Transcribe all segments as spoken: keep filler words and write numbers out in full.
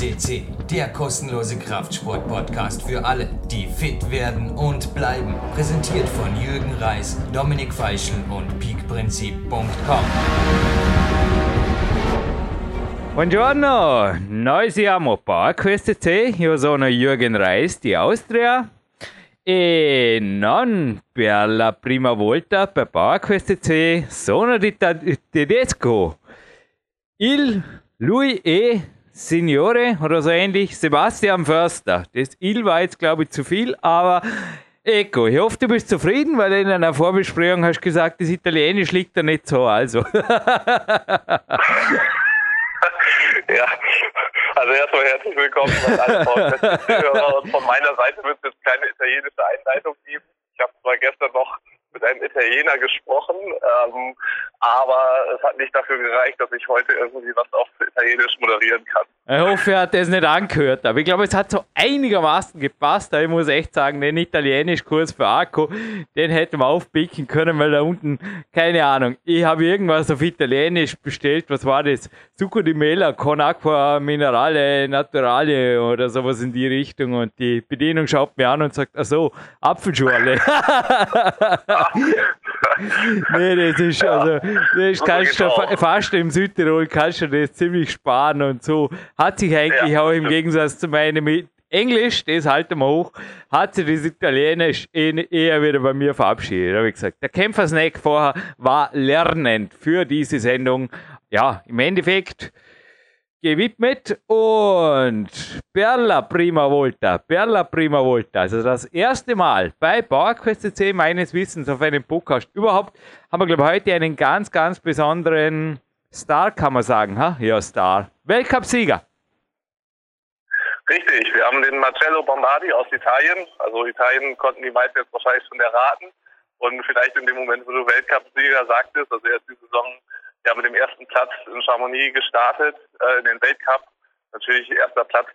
I F S C, der kostenlose Kraftsport-Podcast für alle, die fit werden und bleiben. Präsentiert von Jürgen Reis, Dominic Feischl und Peakprinzip punkt com. Buongiorno, noi siamo PowerQuest punto com, io sono Jürgen Reis di Austria. E non per la prima volta per PowerQuest punto com sono di tedesco. Il, lui e Signore oder so ähnlich, Sebastian Förster. Das Il war jetzt, glaube ich, zu viel, aber ecco, ich hoffe, du bist zufrieden, weil in einer Vorbesprechung hast du gesagt, das Italienisch liegt da nicht so, also. Ja, also erstmal herzlich willkommen an alle Podcast-Hörer und von meiner Seite wird es jetzt keine italienische Einleitung geben. Ich habe zwar gestern noch mit einem Italiener gesprochen, ähm, aber es hat nicht dafür gereicht, dass ich heute irgendwie was auf Italienisch moderieren kann. Ich hoffe, er hat das nicht angehört, aber ich glaube, es hat so einigermaßen gepasst. Ich muss echt sagen, den Italienischkurs für Arco, den hätten wir aufpicken können, weil da unten, keine Ahnung, ich habe irgendwas auf Italienisch bestellt, was war das? Succo di mela, con acqua minerale, naturale oder sowas in die Richtung und die Bedienung schaut mir an und sagt, ach so, Apfelschorle. Nee, das ist also, das kannst du fast im Südtirol kannst du das ziemlich sparen und so. Hat sich eigentlich ja, auch im Gegensatz zu meinem Englisch, das halten wir hoch, hat sich das Italienisch eher wieder bei mir verabschiedet. Da habe ich gesagt, der Kämpfersnack vorher war lernend für diese Sendung. Ja, im Endeffekt gewidmet und per la prima volta, per la prima volta, also das erste Mal bei PowerQuest punkt com meines Wissens auf einem Podcast überhaupt, haben wir, glaube ich, heute einen ganz, ganz besonderen Star, kann man sagen, ha? Ja, Star, Weltcup-Sieger. Richtig, wir haben den Marcello Bombardi aus Italien, also Italien konnten die meisten jetzt wahrscheinlich schon erraten und vielleicht in dem Moment, wo du Weltcup-Sieger sagtest, also er ist die Saison ja mit dem ersten Platz in Chamonix gestartet, äh, in den Weltcup. Natürlich erster Platz,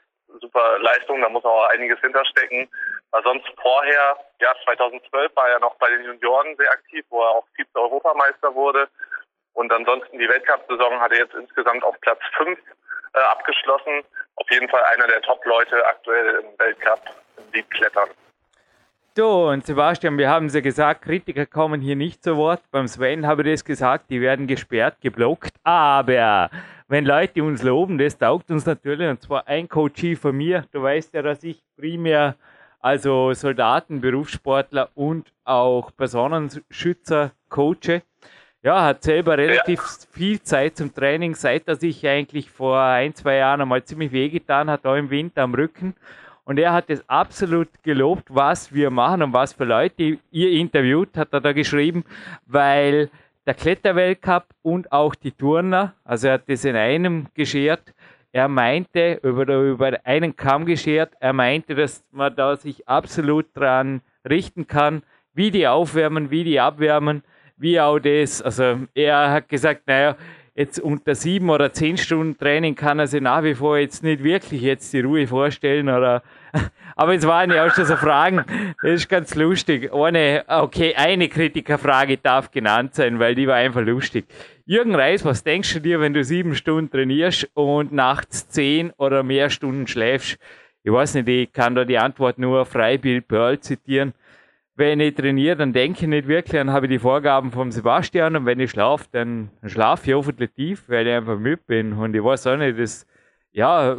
super Leistung, da muss man auch einiges hinterstecken. Weil sonst vorher, ja zweitausendzwölf war er noch bei den Junioren sehr aktiv, wo er auch Vize-Europameister wurde. Und ansonsten die Weltcup-Saison hat er jetzt insgesamt auf Platz fünf äh, abgeschlossen. Auf jeden Fall einer der Top-Leute aktuell im Weltcup, die Klettern. So, und Sebastian, wir haben es ja gesagt, Kritiker kommen hier nicht zu Wort. Beim Sven habe ich das gesagt, die werden gesperrt, geblockt. Aber wenn Leute uns loben, das taugt uns natürlich. Und zwar ein Coachie von mir. Du weißt ja, dass ich primär also Soldaten, Berufssportler und auch Personenschützer coache. Ja, hat selber relativ ja. viel Zeit zum Training, seit er sich eigentlich vor ein, zwei Jahren einmal ziemlich wehgetan hat, da im Winter am Rücken. Und er hat es absolut gelobt, was wir machen und was für Leute ihr interviewt, hat er da geschrieben, weil der Kletterweltcup und auch die Turner, also er hat das in einem geschert, er meinte, über, über einen Kamm geschert, er meinte, dass man da sich absolut dran richten kann, wie die aufwärmen, wie die abwärmen, wie auch das, also er hat gesagt, naja, jetzt unter sieben oder zehn Stunden Training kann er sich nach wie vor jetzt nicht wirklich jetzt die Ruhe vorstellen. Oder aber jetzt waren ja auch schon so Fragen, das ist ganz lustig. Eine, okay, eine Kritikerfrage darf genannt sein, weil die war einfach lustig. Jürgen Reis, was denkst du dir, wenn du sieben Stunden trainierst und nachts zehn oder mehr Stunden schläfst? Ich weiß nicht, ich kann da die Antwort nur frei Bill Pearl zitieren. Wenn ich trainiere, dann denke ich nicht wirklich, dann habe ich die Vorgaben vom Sebastian und wenn ich schlafe, dann schlafe ich hoffentlich tief, weil ich einfach müde bin und ich weiß auch nicht, das, ja,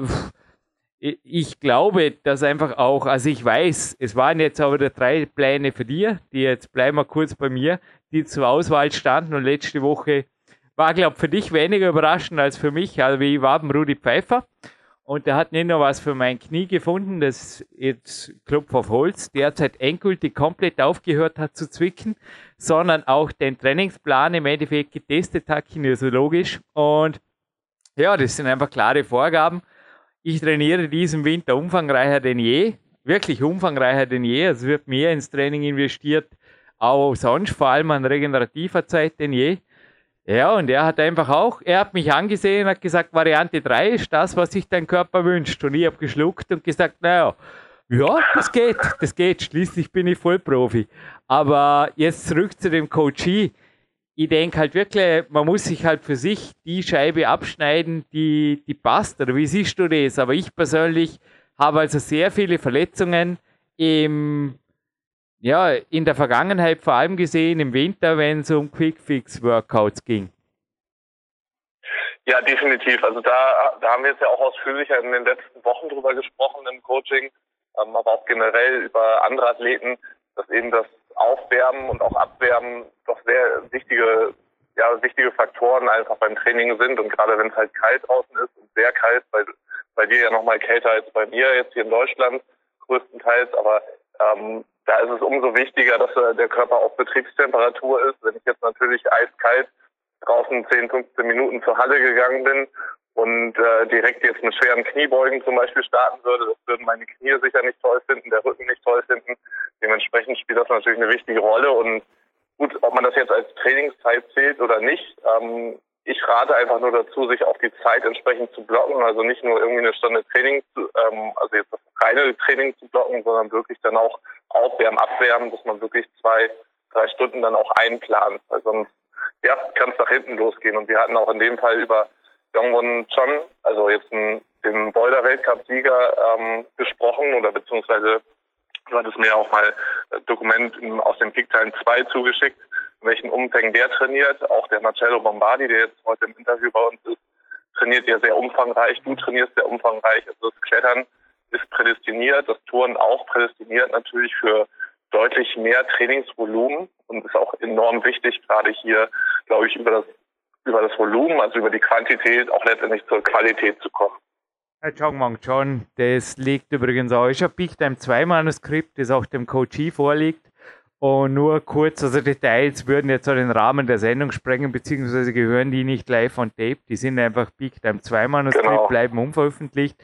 ich glaube, dass einfach auch, also ich weiß, es waren jetzt aber drei Pläne für dich, die jetzt bleiben wir kurz bei mir, die zur Auswahl standen und letzte Woche war, glaube ich, für dich weniger überraschend als für mich, also ich war beim Rudi Pfeiffer. Und der hat nicht nur was für mein Knie gefunden, das jetzt Klopf auf Holz, derzeit endgültig komplett aufgehört hat zu zwicken, sondern auch den Trainingsplan im Endeffekt getestet hat, kinesiologisch. Und ja, das sind einfach klare Vorgaben. Ich trainiere diesen Winter umfangreicher denn je, wirklich umfangreicher denn je. Also es wird mehr ins Training investiert, auch sonst vor allem an regenerativer Zeit denn je. Ja, und er hat einfach auch, er hat mich angesehen, hat gesagt, Variante drei ist das, was sich dein Körper wünscht. Und ich habe geschluckt und gesagt, naja, ja, das geht, das geht, schließlich bin ich Vollprofi. Aber jetzt zurück zu dem Coachie. ich denke halt wirklich, man muss sich halt für sich die Scheibe abschneiden, die, die passt. Oder wie siehst du das? Aber ich persönlich habe also sehr viele Verletzungen im, ja, in der Vergangenheit, vor allem gesehen im Winter, wenn es um Quick-Fix-Workouts ging. Ja, definitiv. Also da, da haben wir jetzt ja auch ausführlicher in den letzten Wochen drüber gesprochen im Coaching, ähm, aber auch generell über andere Athleten, dass eben das Aufwärmen und auch Abwärmen doch sehr wichtige, ja, wichtige Faktoren einfach beim Training sind. Und gerade wenn es halt kalt draußen ist und sehr kalt, weil bei dir ja nochmal kälter als bei mir jetzt hier in Deutschland größtenteils, aber ähm, da ist es umso wichtiger, dass äh, der Körper auf Betriebstemperatur ist. Wenn ich jetzt natürlich eiskalt draußen zehn, fünfzehn Minuten zur Halle gegangen bin und äh, direkt jetzt mit schweren Kniebeugen zum Beispiel starten würde, das würden meine Knie sicher nicht toll finden, der Rücken nicht toll finden. Dementsprechend spielt das natürlich eine wichtige Rolle. Und gut, ob man das jetzt als Trainingszeit zählt oder nicht, ähm, ich rate einfach nur dazu, sich auch die Zeit entsprechend zu blocken, also nicht nur irgendwie eine Stunde Training, zu, ähm, also jetzt das reine Training zu blocken, sondern wirklich dann auch aufwärmen, abwärmen, dass man wirklich zwei, drei Stunden dann auch einplant, weil sonst ja, kann es nach hinten losgehen. Und wir hatten auch in dem Fall über Jongwon Chon, also jetzt einen, den Boulder-Weltcup-Sieger, ähm, gesprochen oder beziehungsweise du hattest mir auch mal ein Dokument aus dem Peak Time zwei zugeschickt, in welchen Umfängen der trainiert. Auch der Marcello Bombardi, der jetzt heute im Interview bei uns ist, trainiert ja sehr umfangreich. Du trainierst sehr umfangreich. Also das Klettern ist prädestiniert, das Touren auch prädestiniert natürlich für deutlich mehr Trainingsvolumen und ist auch enorm wichtig, gerade hier, glaube ich, über das, über das Volumen, also über die Quantität, auch letztendlich zur Qualität zu kommen. Herr Jongwon Chon, das liegt übrigens auch, ist ein Peak Time zwei Manuskript, das auch dem Coach G vorliegt. Und nur kurz, also Details würden jetzt auch den Rahmen der Sendung sprengen, beziehungsweise gehören die nicht live on tape, die sind einfach Peak Time zwei Manuskript, genau. Bleiben unveröffentlicht,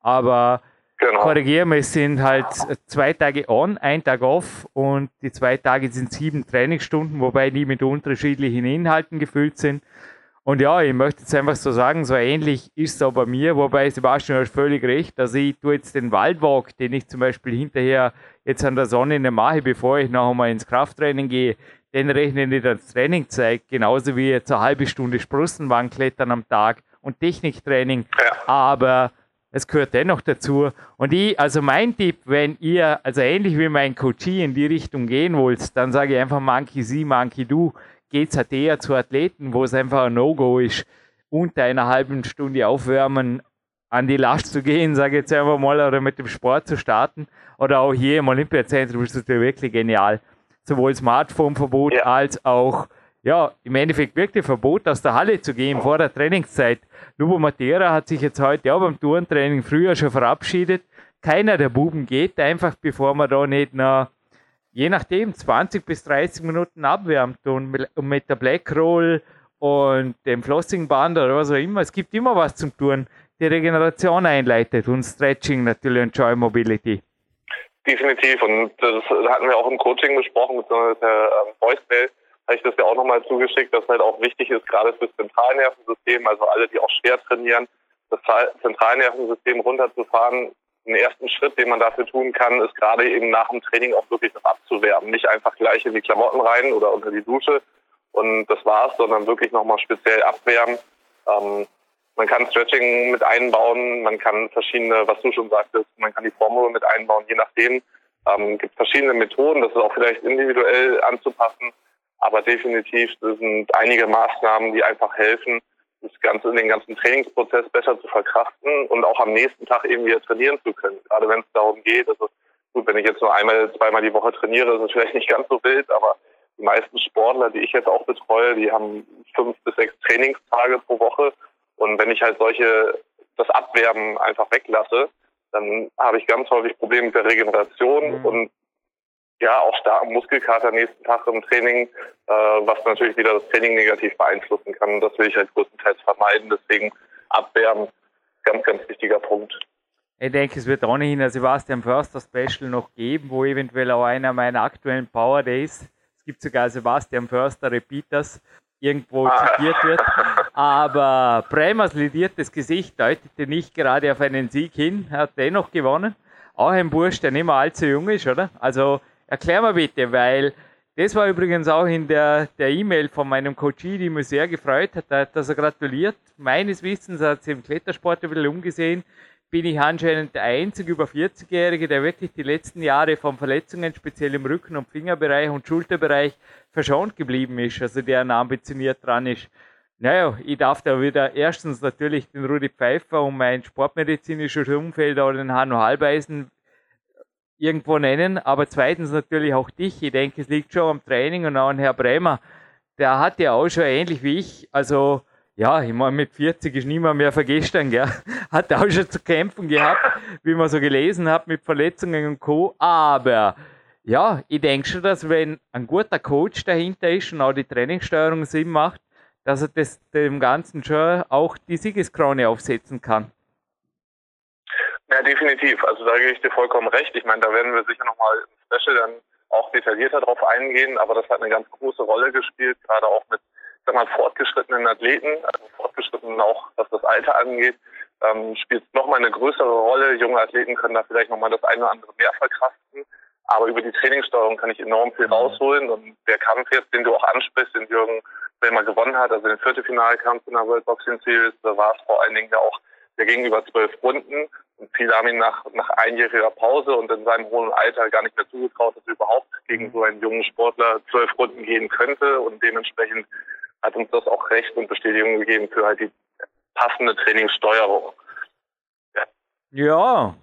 aber genau. Korrigieren wir, es sind halt zwei Tage on, ein Tag off und die zwei Tage sind sieben Trainingsstunden, wobei die mit unterschiedlichen Inhalten gefüllt sind. Und ja, ich möchte jetzt einfach so sagen, so ähnlich ist es auch bei mir, wobei Sebastian hat völlig recht, also ich tue jetzt den Waldwalk, den ich zum Beispiel hinterher jetzt an der Sonne mache, bevor ich noch einmal ins Krafttraining gehe, den rechne ich nicht als Trainingszeit, genauso wie jetzt eine halbe Stunde Sprossenwandklettern am Tag und Techniktraining, ja. Aber es gehört dennoch dazu. Und ich, also mein Tipp, wenn ihr, also ähnlich wie mein Coachie in die Richtung gehen wollt, dann sage ich einfach Monkey see, Monkey do. Geht's halt eher zu Athleten, wo es einfach ein No-Go ist, unter einer halben Stunde aufwärmen, an die Last zu gehen, sage ich jetzt einfach mal, oder mit dem Sport zu starten. Oder auch hier im Olympiazentrum ist das wirklich genial. Sowohl Smartphone-Verbot ja. als auch ja, im Endeffekt wirklich Verbot, aus der Halle zu gehen vor der Trainingszeit. Lubo Matera hat sich jetzt heute auch beim Tourentraining früher schon verabschiedet. Keiner der Buben geht einfach, bevor man da nicht noch, je nachdem, zwanzig bis dreißig Minuten abwärmt und mit der Black Roll und dem Flossingband oder was auch immer. Es gibt immer was zum Touren, die Regeneration einleitet und Stretching natürlich und Joy Mobility. Definitiv, und das hatten wir auch im Coaching besprochen, beziehungsweise der Voicemail. Habe ich das ja auch nochmal zugeschickt, dass halt auch wichtig ist, gerade fürs Zentralnervensystem, also alle, die auch schwer trainieren, das Zentralnervensystem runterzufahren. Den ersten Schritt, den man dafür tun kann, ist gerade eben nach dem Training auch wirklich noch abzuwärmen. Nicht einfach gleich in die Klamotten rein oder unter die Dusche und das war's, sondern wirklich nochmal speziell abwärmen. Ähm, man kann Stretching mit einbauen, man kann verschiedene, was du schon sagtest, man kann die Formel mit einbauen, je nachdem. Ähm, gibt verschiedene Methoden, das ist auch vielleicht individuell anzupassen. Aber definitiv sind einige Maßnahmen, die einfach helfen, das Ganze, den ganzen Trainingsprozess besser zu verkraften und auch am nächsten Tag eben wieder trainieren zu können. Gerade wenn es darum geht, also gut, wenn ich jetzt nur einmal, zweimal die Woche trainiere, ist es vielleicht nicht ganz so wild, aber die meisten Sportler, die ich jetzt auch betreue, die haben fünf bis sechs Trainingstage pro Woche. Und wenn ich halt solche, das Abwärmen einfach weglasse, dann habe ich ganz häufig Probleme mit der Regeneration mhm. und ja, auch starken Muskelkater nächsten Tag im Training, äh, was natürlich wieder das Training negativ beeinflussen kann. Das will ich halt größtenteils vermeiden. Deswegen abwärmen, ganz, ganz wichtiger Punkt. Ich denke, es wird ohnehin ein Sebastian Förster Special noch geben, wo eventuell auch einer meiner aktuellen Power Days, es gibt sogar Sebastian Förster Repeaters, irgendwo ah. zitiert wird. Aber Bremers lidiertes Gesicht deutete nicht gerade auf einen Sieg hin, hat dennoch gewonnen. Auch ein Bursch, der nicht mehr allzu jung ist, oder? Also erklär mal bitte, weil Das war übrigens auch in der der E-Mail von meinem Coachie, die mich sehr gefreut hat, dass er gratuliert. Meines Wissens hat sich im Klettersport ein bisschen umgesehen. Bin ich anscheinend der einzige über vierzig-Jährige, der wirklich die letzten Jahre von Verletzungen, speziell im Rücken- und Fingerbereich und Schulterbereich, verschont geblieben ist, also der ambitioniert dran ist. Naja, ich darf da wieder erstens natürlich den Rudi Pfeiffer und mein sportmedizinisches Umfeld oder den Hanno Halbeisen irgendwo nennen, aber zweitens natürlich auch dich. Ich denke, es liegt schon am Training und auch an Herr Bremer. Der hat ja auch schon ähnlich wie ich, also ja, ich meine, mit vierzig ist niemand mehr vergestern, gell? Hat auch schon zu kämpfen gehabt, wie man so gelesen hat, mit Verletzungen und Co. Aber ja, ich denke schon, dass wenn ein guter Coach dahinter ist und auch die Trainingssteuerung Sinn macht, dass er das dem Ganzen schon auch die Siegeskrone aufsetzen kann. Ja, definitiv. Also da gebe ich dir vollkommen recht. Ich meine, da werden wir sicher nochmal im Special dann auch detaillierter drauf eingehen, aber das hat eine ganz große Rolle gespielt, gerade auch mit, sag mal, fortgeschrittenen Athleten, also fortgeschrittenen auch, was das Alter angeht, ähm, spielt nochmal eine größere Rolle. Junge Athleten können da vielleicht nochmal das eine oder andere mehr verkraften, aber über die Trainingssteuerung kann ich enorm viel rausholen, und der Kampf jetzt, den du auch ansprichst, den Jürgen Reis gewonnen hat, also den Viertelfinalkampf in der World Boxing Series, da war es vor allen Dingen ja auch, der ging über zwölf Runden und viel haben ihn nach, nach einjähriger Pause und in seinem hohen Alter gar nicht mehr zugetraut, dass er überhaupt gegen so einen jungen Sportler zwölf Runden gehen könnte, und dementsprechend hat uns das auch Recht und Bestätigung gegeben für halt die passende Trainingssteuerung. Ja, ja.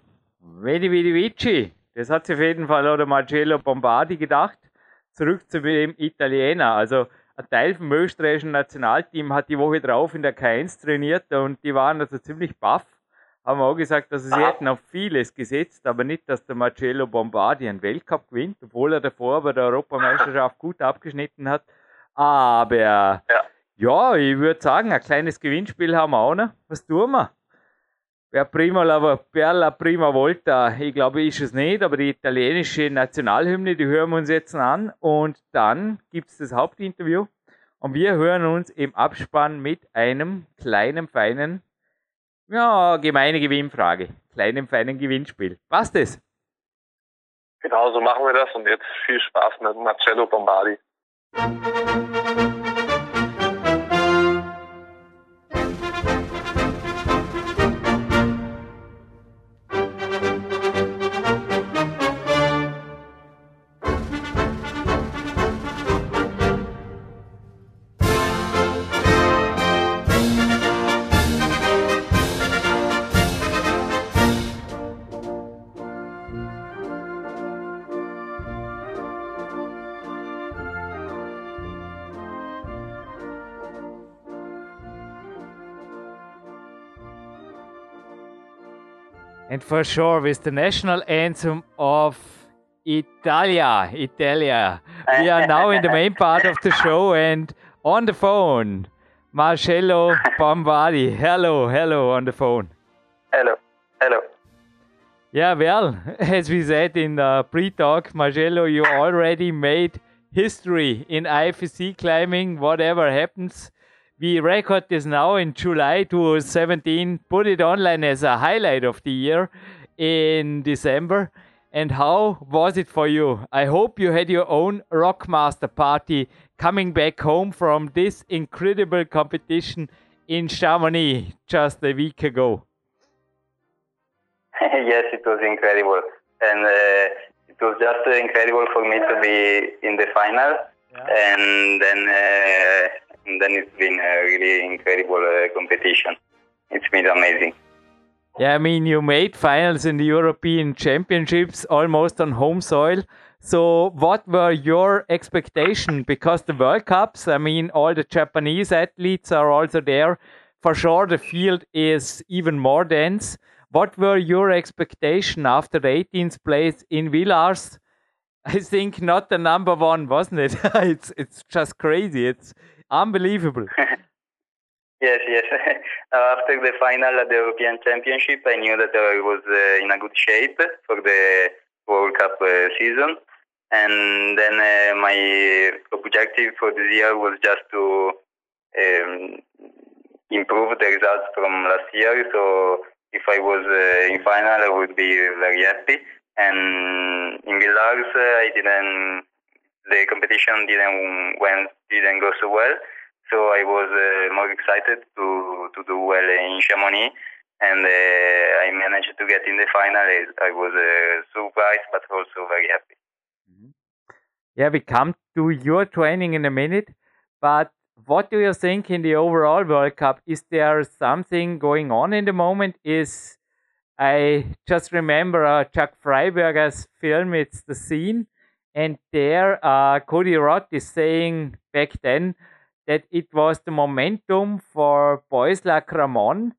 Vedi Vedi Vici, das hat sich auf jeden Fall oder Marcello Bombardi gedacht. Zurück zu dem Italiener, also ein Teil vom österreichischen Nationalteam hat die Woche drauf in der K eins trainiert und die waren also ziemlich baff. Haben auch gesagt, dass sie, sie hätten auf vieles gesetzt, aber nicht, dass der Marcello Bombardi einen Weltcup gewinnt, obwohl er davor bei der Europameisterschaft gut abgeschnitten hat. Aber ja, ja ich würde sagen, ein kleines Gewinnspiel haben wir auch noch. Was tun wir? Per prima la, per la prima volta, ich glaube, ist es nicht, aber die italienische Nationalhymne, die hören wir uns jetzt an, und dann gibt es das Hauptinterview und wir hören uns im Abspann mit einem kleinen, feinen, ja, gemeine Gewinnfrage, kleinen, feinen Gewinnspiel. Passt das? Genau, so machen wir das, und jetzt viel Spaß mit Marcello Bombardi. And for sure, with the national anthem of Italia, Italia. We are now in the main part of the show, and on the phone, Marcello Bombardi. Hello, hello on the phone. Hello, hello. Yeah, well, as we said in the pre-talk, Marcello, you already made history in I F S C climbing, whatever happens. We record this now in July twenty seventeen, put it online as a highlight of the year in December. And how was it for you? I hope you had your own Rockmaster party coming back home from this incredible competition in Chamonix just a week ago. Yes, it was incredible. And uh, it was just uh, incredible for me to be in the final. Yeah. And then... Uh, And then it's been a really incredible uh, competition. It's been amazing. Yeah, I mean, you made finals in the European Championships almost on home soil. So what were your expectations? Because the World Cups, I mean, all the Japanese athletes are also there. For sure, the field is even more dense. What were your expectations after the eighteenth place in Villars? I think not the number one, wasn't it? it's it's just crazy. It's unbelievable. yes, yes. After the final at the European Championship, I knew that I was uh, in a good shape for the World Cup uh, season. And then uh, my objective for this year was just to um, improve the results from last year. So if I was uh, in final, I would be very happy. And in Villars, uh, I didn't the competition didn't went didn't go so well, so I was uh, more excited to to do well in Chamonix, and uh, I managed to get in the final. I was uh, surprised but also very happy. Mm-hmm. Yeah, we come to your training in a minute, but what do you think in the overall World Cup? Is there something going on in the moment? Is I just remember uh, Chuck Freiberger's film, it's The Scene, and there uh, Cody Roth is saying back then that it was the momentum for boys like Ramón,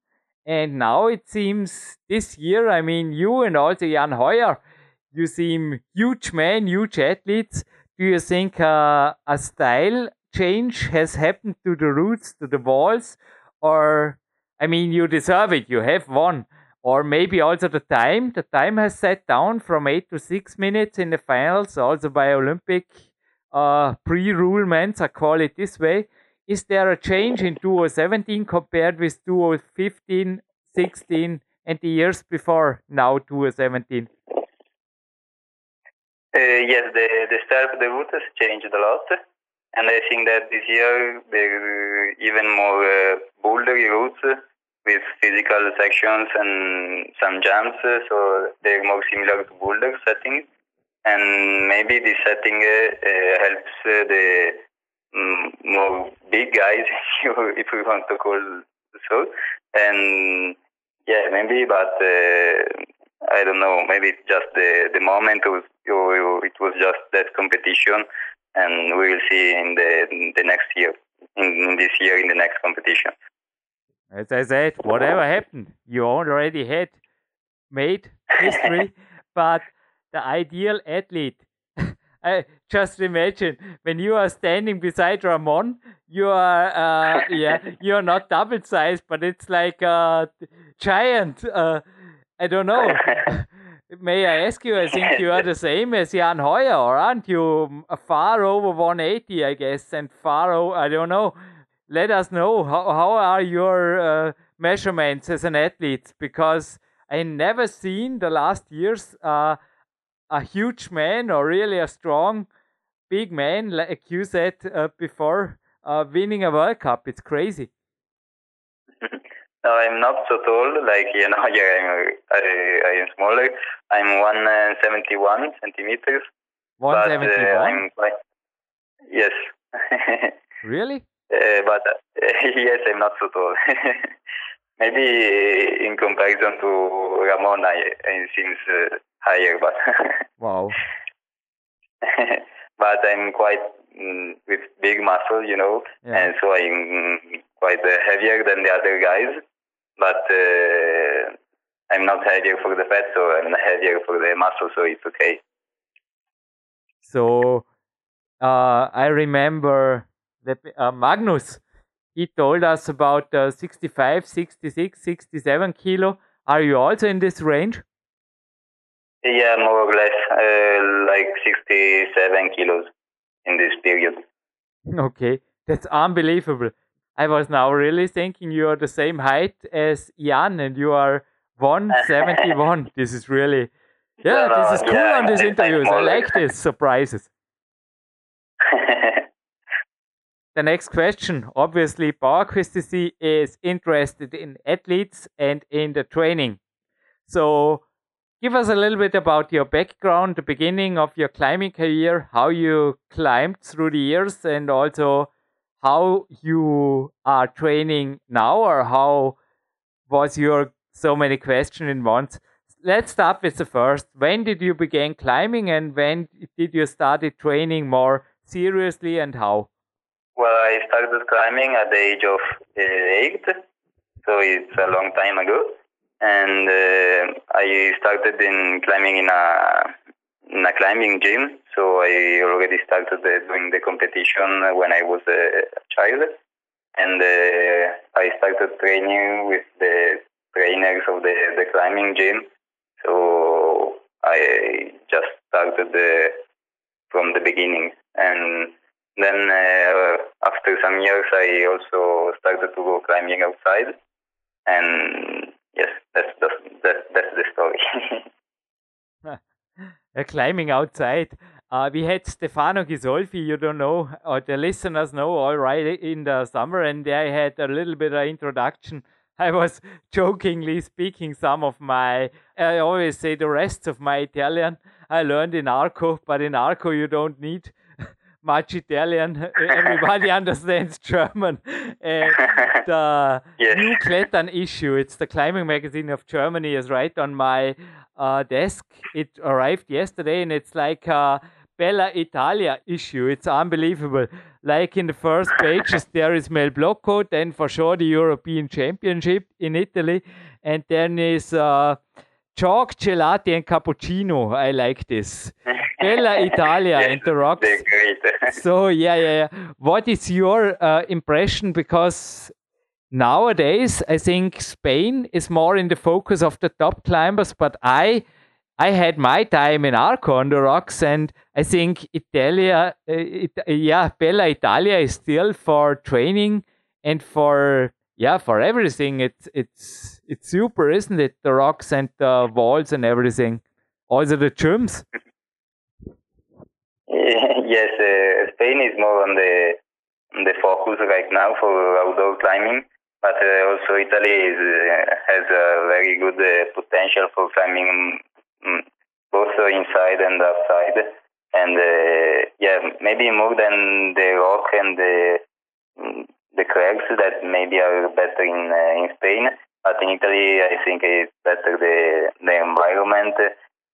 and now it seems this year, I mean, you and also Jan Hojer, you seem huge men, huge athletes. Do you think uh, a style change has happened to the roots, to the balls, or, I mean, you deserve it, you have won? Or maybe also the time. The time has set down from eight to six minutes in the finals, also by Olympic uh, pre-rulements, I call it this way. Is there a change in twenty seventeen compared with twenty fifteen, sixteen, and the years before now twenty seventeen? Uh, yes, the the style of the route has changed a lot, and I think that this year there are even more uh, bouldery routes with physical sections and some jumps, so they're more similar to boulder setting, and maybe this setting uh, uh, helps uh, the um, more big guys, if we want to call it so. And yeah, maybe, but uh, I don't know, maybe it's just the, the moment, or, or it was just that competition, and we will see in the, in the next year, in this year, in the next competition. As I said, whatever happened, you already had made history, but the ideal athlete, I just imagine, when you are standing beside Ramón, you are uh, yeah, you are not double-sized, but it's like a giant, uh, I don't know. May I ask you, I think you are the same as Jan Hojer, aren't you? Far over one eighty, I guess, and far over, I don't know. Let us know how, how are your uh, measurements as an athlete, because I never seen the last years uh, a huge man or really a strong big man like you said uh, before uh, winning a World Cup. It's crazy. No, I'm not so tall. Like you know, yeah, I'm, I, I am smaller. I'm one uh, seventy-one centimeters. One seventy-one. Uh, I'm quite... Yes. Really? Uh, but uh, yes, I'm not so tall. Maybe uh, in comparison to Ramón, I, I seems uh, higher. But wow! But I'm quite um, with big muscle, you know, yeah. And so I'm quite uh, heavier than the other guys. But uh, I'm not heavier for the fat, so I'm heavier for the muscle, so it's okay. So uh, I remember. Uh, Magnus, he told us about uh, sixty-five, sixty-six, sixty-seven kilo. Are you also in this range? Yeah, more or less, uh, like sixty-seven kilos in this period. Okay, that's unbelievable. I was now really thinking you are the same height as Jan and you are one seventy-one. This is really, yeah, no, this is cool yeah, on these interviews. I like these surprises. The next question, obviously, PowerQuest is interested in athletes and in the training. So, give us a little bit about your background, the beginning of your climbing career, how you climbed through the years, and also how you are training now, or how was your so many questions in once. Let's start with the first. When did you begin climbing, and when did you started training more seriously, and how? Well, I started climbing at the age of uh, eight, so it's a long time ago. And uh, I started in climbing in a in a climbing gym, so I already started uh, doing the competition when I was a child. And uh, I started training with the trainers of the, the climbing gym, so I just started uh, from the beginning. And then uh, after some years, I also started to go climbing outside, and yes, that's that's that, that's the story. uh, climbing outside. Uh, we had Stefano Ghisolfi, you don't know, or the listeners know already in the summer, and I had a little bit of introduction. I was jokingly speaking some of my, I always say the rest of my Italian. I learned in Arco, but in Arco you don't need much Italian. Everybody understands German. And the yes. new Klettern issue, it's the climbing magazine of Germany, is right on my uh, desk. It arrived yesterday, and it's like a Bella Italia issue. It's unbelievable. Like in the first pages, there is Mel Blocco, then for sure the European Championship in Italy, and then is uh, chalk, gelati, and cappuccino. I like this. Bella Italia yes, and the rocks. So yeah, yeah, yeah. What is your uh, impression? Because nowadays, I think Spain is more in the focus of the top climbers, but I. I had my time in Arco on the rocks, and I think Italia, uh, it, yeah, Bella Italia is still for training and for yeah for everything. It's it's it's super, isn't it? The rocks and the walls and everything, also the gyms. Yes, uh, Spain is more on the on the focus right now for outdoor climbing. But uh, also Italy is, uh, has a very good uh, potential for climbing. Both inside and outside, and uh, yeah, maybe more than the rock and the the crags that maybe are better in uh, in Spain. But in Italy, I think it's better the the environment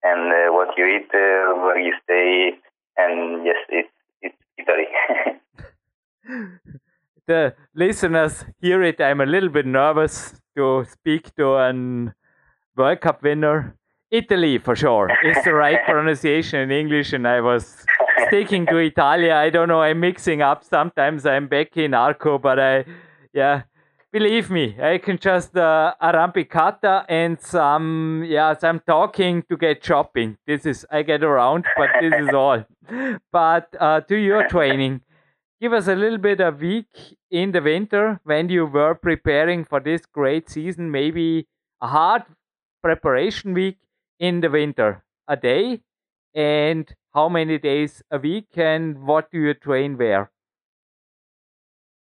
and uh, what you eat, uh, where you stay, and yes, it's it's Italy. The listeners hear it. I'm a little bit nervous to speak to an World Cup winner. Italy, for sure, is the right pronunciation in English, and I was sticking to Italia. I don't know, I'm mixing up. Sometimes I'm back in Arco, but I, yeah, believe me, I can just uh, arrampicata and some, yeah, some talking to get shopping. This is, I get around, but this is all. But uh, to your training, give us a little bit a week in the winter when you were preparing for this great season, maybe a hard preparation week. In the winter, a day, and how many days a week, and what do you train where?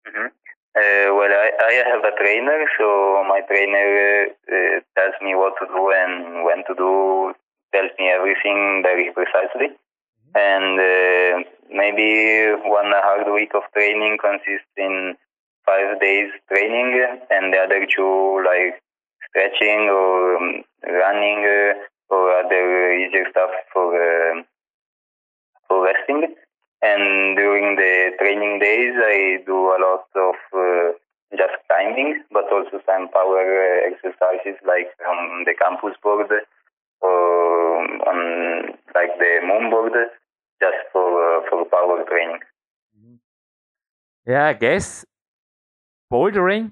Mm-hmm. Uh, well, I, I have a trainer, so my trainer uh, tells me what to do and when to do, tells me everything very precisely. Mm-hmm. And uh, maybe one hard week of training consists in five days training, and the other two, like stretching or um, running uh, or other easier stuff for uh, for resting. And during the training days, I do a lot of uh, just climbing, but also some power uh, exercises like on the campus board or on like the moon board, just for uh, for power training. Yeah, I guess bouldering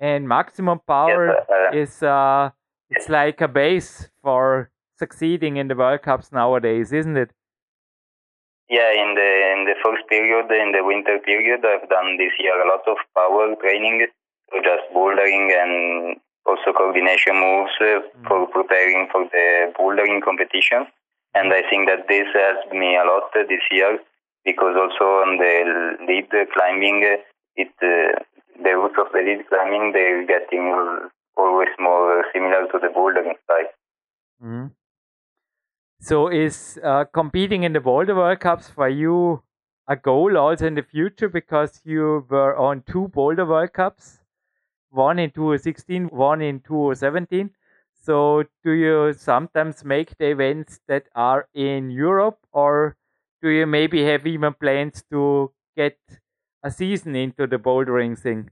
and maximum power yes, uh, is uh, it's like a base for succeeding in the World Cups nowadays, isn't it? Yeah, in the in the first period, in the winter period, I've done this year a lot of power training, so just bouldering and also coordination moves uh, mm. for preparing for the bouldering competition. And I think that this helped me a lot uh, this year, because also on the lead climbing, uh, it uh, the roots of the lead climbing, they're getting always more similar to the bouldering side. Mm-hmm. So is uh, competing in the Boulder World Cups for you a goal also in the future? Because you were on two Boulder World Cups, one in twenty sixteen, one in twenty seventeen. So do you sometimes make the events that are in Europe, or do you maybe have even plans to get a season into the bouldering thing?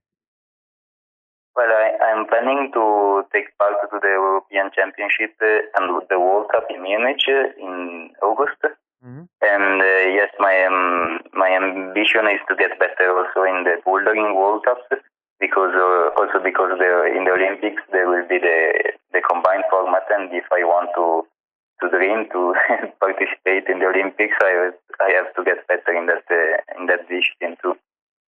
Well, I, I'm planning to take part to the European Championship uh, and the World Cup in Munich uh, in August. Mm-hmm. And uh, yes, my um, my ambition is to get better also in the bouldering World Cups, because uh, also because the, in the Olympics there will be the the combined format, and if I want to to dream to participate in the Olympics, I I have to get better in that uh, in that discipline too.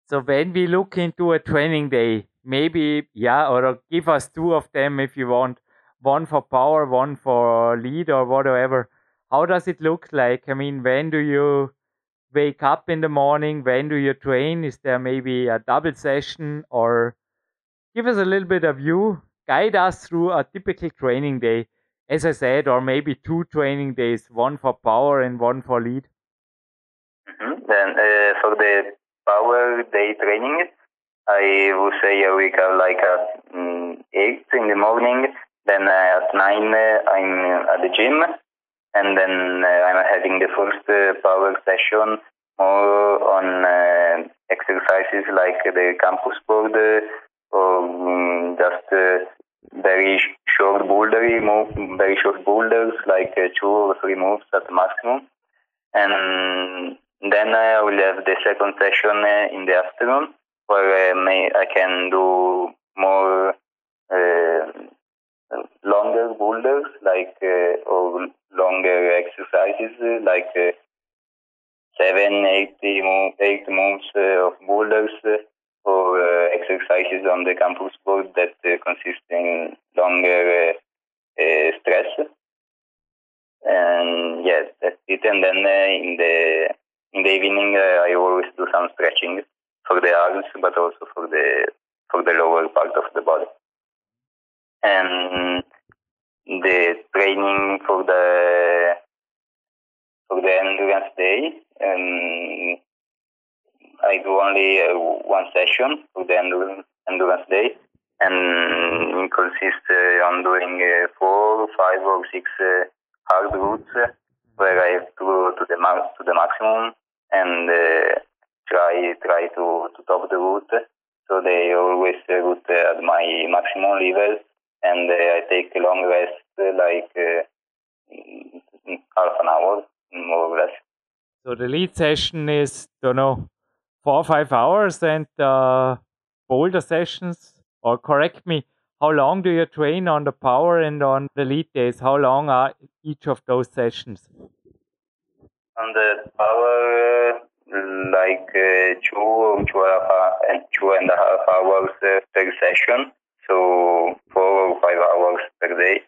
So when we look into a training day, maybe, yeah, or give us two of them if you want, one for power, one for lead or whatever. how does it look like? I mean, when do you wake up in the morning? When do you train? Is there maybe a double session? Or give us a little bit of you. Guide us through a typical training day, as I said, or maybe two training days, one for power and one for lead. Mm-hmm. Then uh, for the power day training, I would say I wake up like at um, eight in the morning. Then uh, at nine, uh, I'm at the gym, and then uh, I'm having the first uh, power session more on uh, exercises like the campus board, uh, or um, just uh, very short bouldery move, very short boulders, like uh, two or three moves at maximum. And then I will have the second session uh, in the afternoon, where uh, may, I can do more uh, longer boulders, like uh, or longer exercises, uh, like uh, seven, eight, move, eight moves uh, of boulders. Uh, or uh, exercises on the campus board that uh, consist in longer uh, uh, stress. And yes, that's it. And then uh, in the in the evening, uh, I always do some stretching for the arms, but also for the for the lower part of the body. And the training for the for the endurance day. Um, I do only uh, one session for the endurance, endurance day, and it consists uh, on doing uh, four, five, or six uh, hard routes uh, where I have to go to the ma- to the maximum and uh, try try to, to top the route. So they always uh, route uh, at my maximum level, and uh, I take a long rest, uh, like uh, half an hour more or less. So the lead session is, don't know, four or five hours, and uh, boulder sessions, or correct me, how long do you train on the power and on the lead days? How long are each of those sessions? On the power, uh, like uh, two or two and, half, and two and a half hours uh, per session, so four or five hours per day.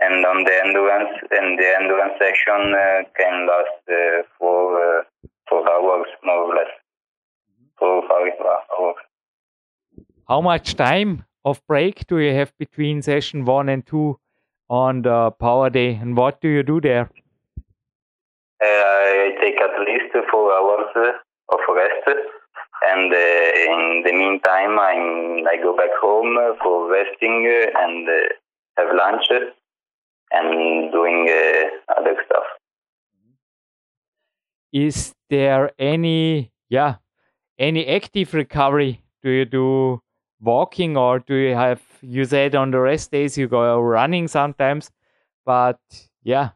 And on the endurance, and the endurance session uh, can last uh, for uh, four hours more or less. How much time of break do you have between session one and two on the power day, and what do you do there? Uh, I take at least four hours of rest, and uh, in the meantime I'm, I go back home for resting and uh, have lunch and doing uh, other stuff. Is there any, yeah, any active recovery? Do you do walking, or do you have, you said on the rest days you go running sometimes, but yeah,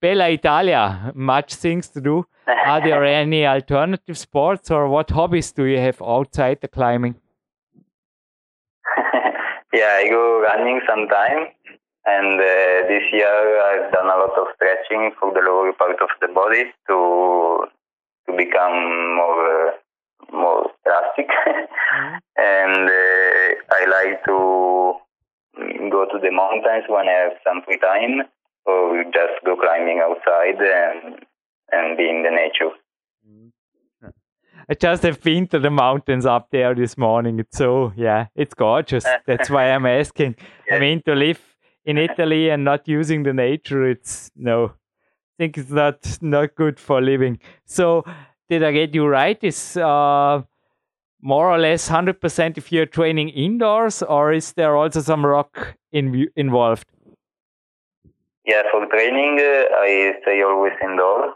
Bella Italia, much things to do. Are there any alternative sports, or what hobbies do you have outside the climbing? Yeah, I go running sometime, and uh, this year I've done a lot of stretching for the lower part of the body to to become more... Uh, more drastic. Mm-hmm. And uh, I like to go to the mountains when I have some free time, or just go climbing outside and, and be in the nature. Mm-hmm. I just have been to the mountains up there this morning. It's so, yeah, it's gorgeous. That's why I'm asking. Yes. I mean, to live in Italy and not using the nature, it's, no, I think it's not, not good for living. So, did I get you right? Is uh, more or less one hundred percent if you're training indoors, or is there also some rock in, involved? Yeah, for training, uh, I stay always indoors.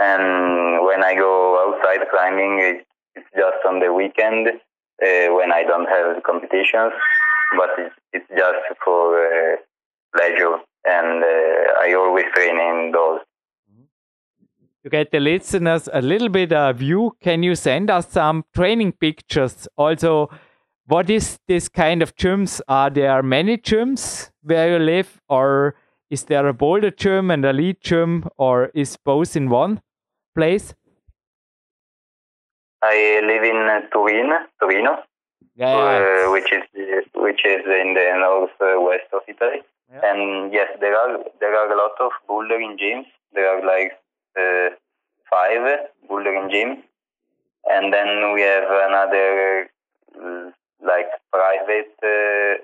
And when I go outside climbing, it, it's just on the weekend uh, when I don't have competitions, but it's, it's just for uh, pleasure. And uh, I always train indoors. To get the listeners a little bit of view, can you send us some training pictures? Also, what is this kind of gyms? Are there many gyms where you live, or is there a boulder gym and a lead gym, or is both in one place? I live in Torino, Torino, yeah, uh, which is which is in the northwest of Italy. Yeah. And yes, there are there are a lot of bouldering gyms There are like uh, five bouldering gyms, and then we have another uh, like private uh,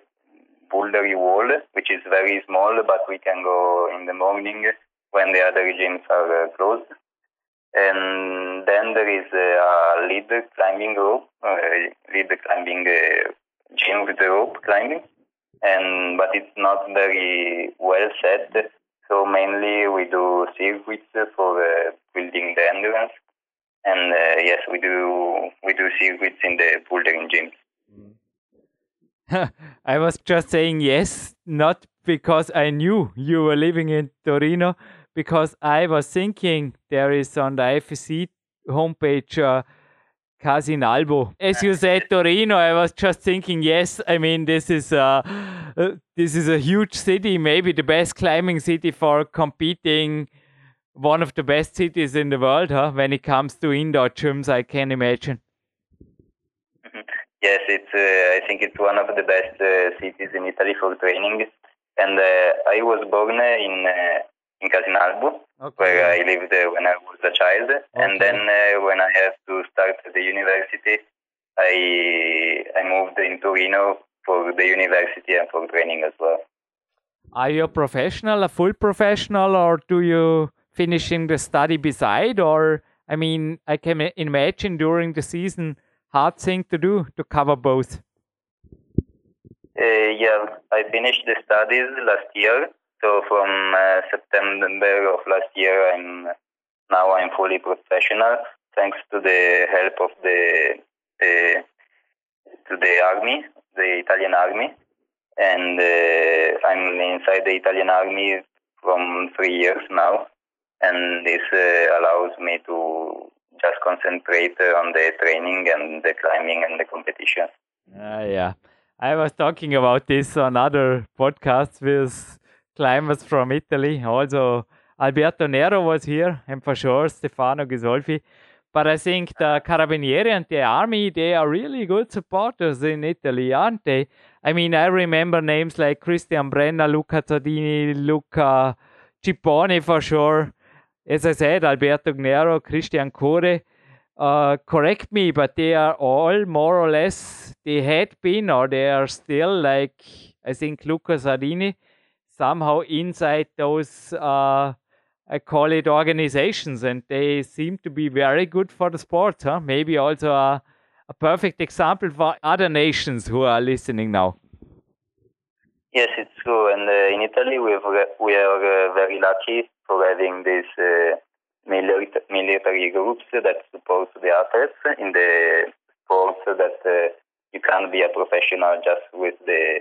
bouldery wall, which is very small, but we can go in the morning when the other gyms are uh, closed. And then there is uh, a lead climbing rope, uh, lead climbing uh, gym with the rope climbing, and but it's not very well set. So mainly we do circuits for uh, building the endurance, and uh, yes, we do we do circuits in the bouldering gyms. I was just saying yes, not because I knew you were living in Torino, because I was thinking there is on the I F S C homepage uh, Casinalbo. As you said, Torino, I was just thinking yes. I mean, this is uh, uh, this is a huge city, maybe the best climbing city for competing, one of the best cities in the world, huh? When it comes to indoor gyms, I can imagine. Yes, it's. Uh, I think it's one of the best uh, cities in Italy for training, and uh, I was born in uh, in Casinalbo, okay, where I lived uh, when I was a child. Okay. And then uh, when I have to start the university, I I moved in Torino for the university and for training as well. Are you a professional, a full professional, or do you finishing the study beside? Or I mean, I can imagine during the season. Hard thing to do to cover both. Uh, yeah, I finished the studies last year, so from uh, September of last year, I'm now I'm fully professional thanks to the help of the uh, to the army, the Italian army, and uh, I'm inside the Italian army from three years now, and this uh, allows me to just concentrate uh, on the training and the climbing and the competition. Uh, yeah, I was talking about this on other podcasts with climbers from Italy. Also, Alberto Nero was here, and for sure, Stefano Ghisolfi. But I think the Carabinieri and the Army, they are really good supporters in Italy, aren't they? I mean, I remember names like Cristian Brenna, Luca Zardini, Luca Cipone for sure. As I said, Alberto Nero, Christian Core, uh, correct me, but they are all more or less, they had been or they are still like, I think Luca Zardini, somehow inside those, uh, I call it organizations, and they seem to be very good for the sport. Huh? Maybe also a, a perfect example for other nations who are listening now. Yes, it's true, and uh, in Italy we we are uh, very lucky for having these uh, milita military groups that support the athletes in the sports that uh, you can't be a professional just with the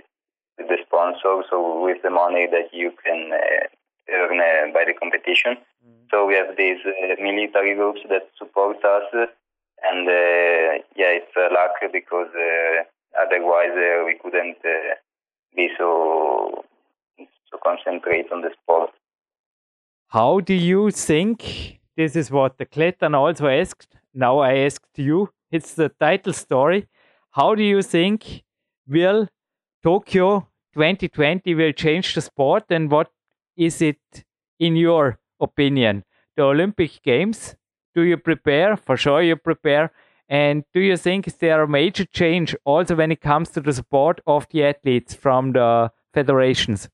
with the sponsors or with the money that you can uh, earn uh, by the competition. Mm. So we have these uh, military groups that support us, and uh, yeah, it's a luck because uh, otherwise uh, we couldn't. Uh, be so, so concentrate on the sport. How do you think, this is what the Klettern also asked, now I asked you, it's the title story, how do you think will Tokyo twenty twenty will change the sport, and what is it in your opinion? The Olympic Games, do you prepare? For sure you prepare. And do you think is there a major change also when it comes to the support of the athletes from the federations?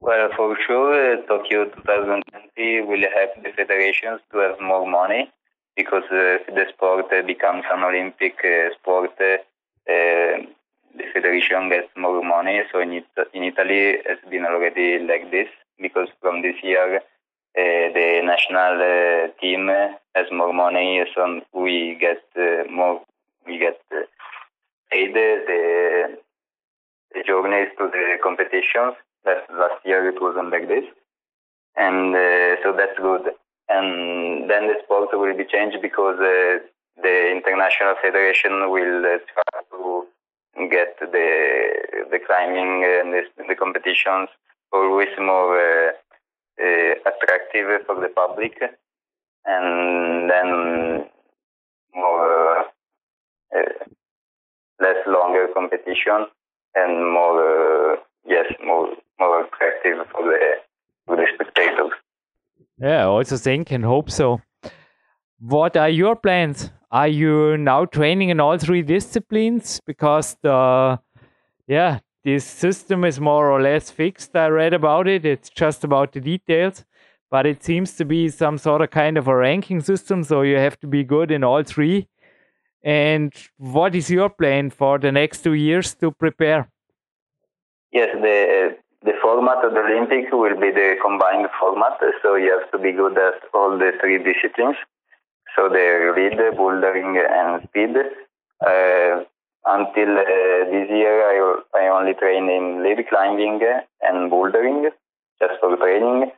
Well, for sure, uh, Tokyo twenty twenty will help the federations to have more money because uh, if the sport uh, becomes an Olympic uh, sport, uh, uh, the federation gets more money. So in, it in Italy, it's been already like this because from this year, Uh, the national uh, team has more money, so we get uh, more. We get uh, paid the, the journeys to the competitions. That last year it wasn't like this, and uh, so that's good. And then the sport will be changed because uh, the international federation will uh, try to get the the climbing and the, the competitions always more. Uh, Uh, attractive for the public, and then more uh, uh, less longer competition and more uh, yes more more attractive for the for the spectators. Yeah, I also think and hope so. What are your plans? Are you now training in all three disciplines? Because the yeah, this system is more or less fixed. I read about it. It's just about the details. But it seems to be some sort of kind of a ranking system, so you have to be good in all three. And what is your plan for the next two years to prepare? Yes, the the format of the Olympics will be the combined format, so you have to be good at all the three disciplines. So the lead, bouldering, and speed. Uh, until uh, this year, I I only train in lead climbing and bouldering, just for training.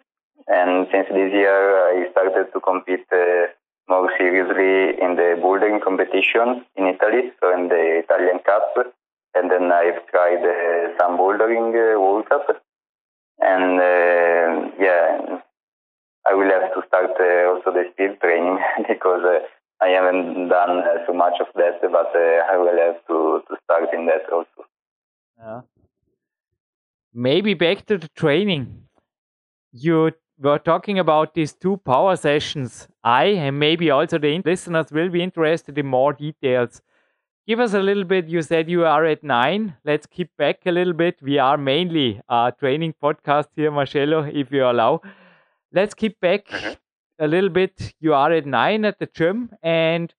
And since this year, I started to compete uh, more seriously in the bouldering competition in Italy, so in the Italian Cup. And then I've tried uh, some bouldering uh, World Cup. And uh, yeah, I will have to start uh, also the speed training because uh, I haven't done uh, so much of that, but uh, I will have to, to start in that also. Yeah. Maybe back to the training. You were talking about these two power sessions. I, and maybe also the listeners, will be interested in more details. Give us a little bit. You said you are at nine. Let's keep back a little bit. We are mainly a training podcast here, Marcello, if you allow. Let's keep back mm-hmm. a little bit. You are at nine at the gym, and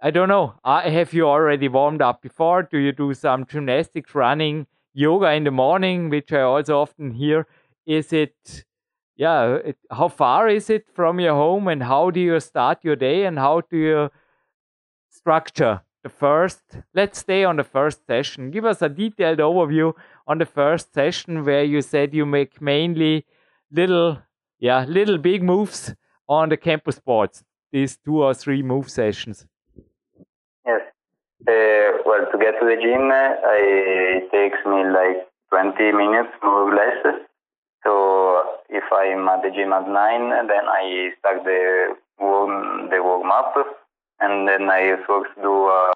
I don't know, have you already warmed up before? Do you do some gymnastics, running, yoga in the morning, which I also often hear? Is it, yeah, it, how far is it from your home, and how do you start your day, and how do you structure the first? Let's stay on the first session. Give us a detailed overview on the first session where you said you make mainly little, yeah, little big moves on the campus boards, these two or three move sessions. Yes. Uh, well, to get to the gym, I, it takes me like twenty minutes, more or less. So if I'm at the gym at nine, then I start the warm, the warm-up, and then I also do a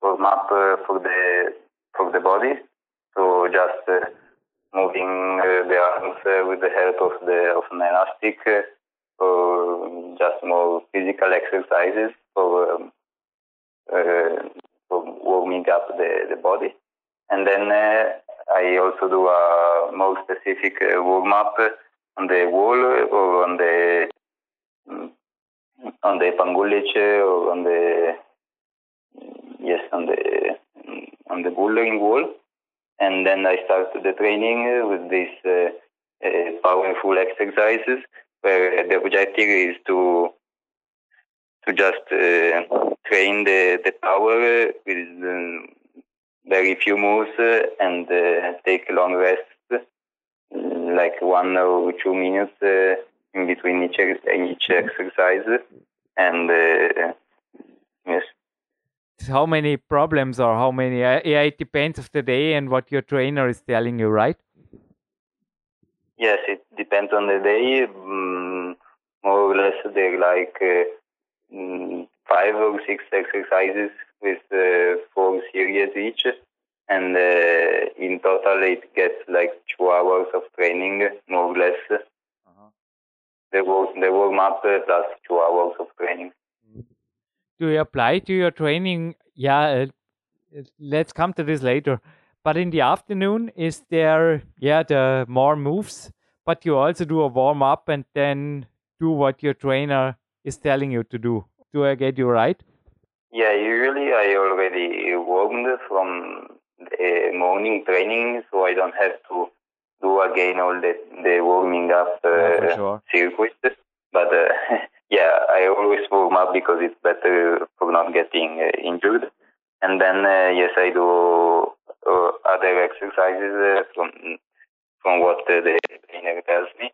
warm-up for the for the body. So just uh, moving uh, the arms uh, with the help of the of an elastic, uh, or just more physical exercises for um, uh, for warming up the, the body, and then. Uh, I also do a more specific uh, warm-up on the wall or on the on the pangulic or on the yes on the on the bouldering wall, and then I start the training with these uh, uh, powerful exercises where the objective is to to just uh, train the the power with. Um, very few moves uh, and uh, take long rests, like one or two minutes uh, in between each, ex each exercise. And uh, yes. How many problems or how many? Uh, yeah, it depends of the day and what your trainer is telling you, right? Yes, it depends on the day. Um, more or less, they're like uh, five or six exercises with uh, four series each, and uh, in total it gets like two hours of training, more or less. Uh-huh. The warm, the warm up plus two hours of training. Do you apply to your training? Yeah, uh, let's come to this later. But in the afternoon, is there yeah the more moves? But you also do a warm up and then do what your trainer is telling you to do. Do I get you right? Yeah, usually I already warmed from the morning training, so I don't have to do again all the, the warming up uh, yeah, sure. circuit. But uh, yeah, I always warm up because it's better for not getting uh, injured. And then, uh, yes, I do uh, other exercises uh, from from what uh, the trainer tells me.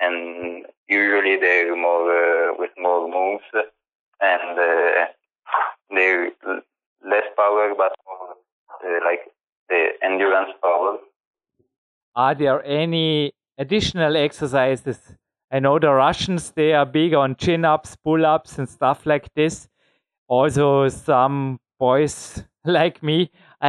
And usually they're more uh, with more moves and... Uh, They're less power, but more uh, like the endurance power. Are there any additional exercises? I know the Russians, they are big on chin-ups, pull-ups and stuff like this. Also some boys like me,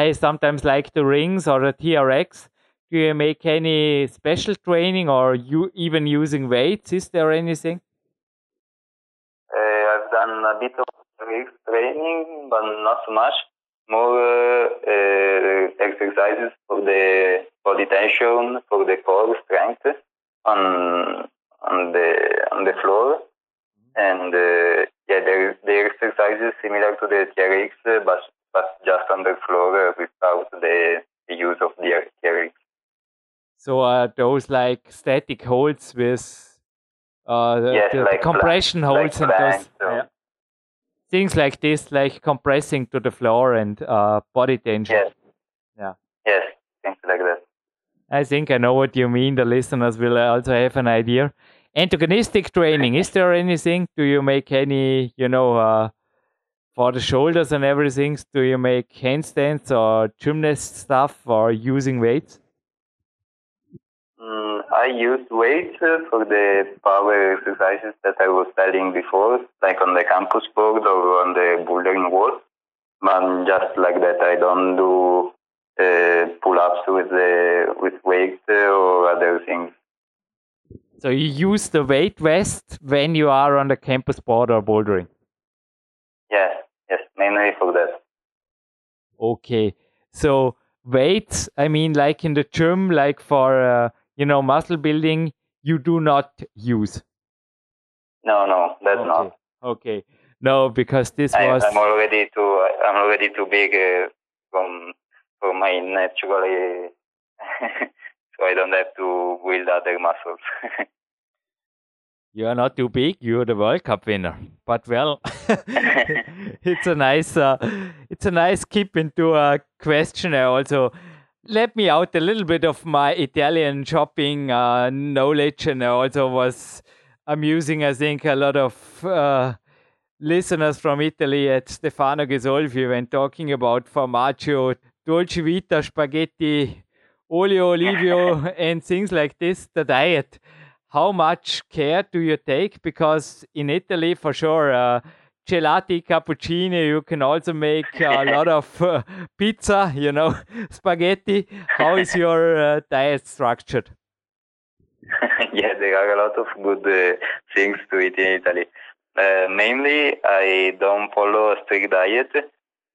I sometimes like the rings or the T R X. Do you make any special training or you even using weights? Is there anything? Uh, I've done a bit of training, but not so much. More uh, uh, exercises for the body tension, for the core strength on on the on the floor, and uh, yeah, the, the exercises similar to the T R X, but but just on the floor without the, the use of the T R X. So are those like static holds with uh, the, yes, the, like the compression plank, holds like and plank, those so. Yeah. Things like this, like compressing to the floor and uh, body tension. Yes. Yeah. Yes, things like that. I think I know what you mean. The listeners will also have an idea. Antagonistic training, is there anything? Do you make any, you know, uh, for the shoulders and everything, do you make handstands or gymnast stuff or using weights? Mm, I used weights for the power exercises that I was telling before, like on the campus board or on the bouldering wall. But just like that, I don't do uh, pull-ups with the with weights or other things. So you use the weight vest when you are on the campus board or bouldering? Yes, yes, mainly for that. Okay, so weights, I mean, like in the gym, like for uh, you know, muscle building, you do not use? No, no, that's okay. Not. Okay, no, because this I, was... I'm already too, I'm already too big uh, from, for my natural... Uh, so I don't have to build other muscles. You are not too big, you're the World Cup winner. But well, it's a nice uh, it's a nice keep into a questionnaire also. Let me out a little bit of my Italian shopping uh, knowledge, and I also was amusing, I think, a lot of uh, listeners from Italy at Stefano Ghisolfi when talking about formaggio, dolce vita, spaghetti, olio, olivio, and things like this, the diet. How much care do you take? Because in Italy, for sure, uh, gelati, cappuccino, you can also make a lot of uh, pizza, you know, spaghetti. How is your uh, diet structured? Yeah, there are a lot of good uh, things to eat in Italy. Uh, mainly, I don't follow a strict diet,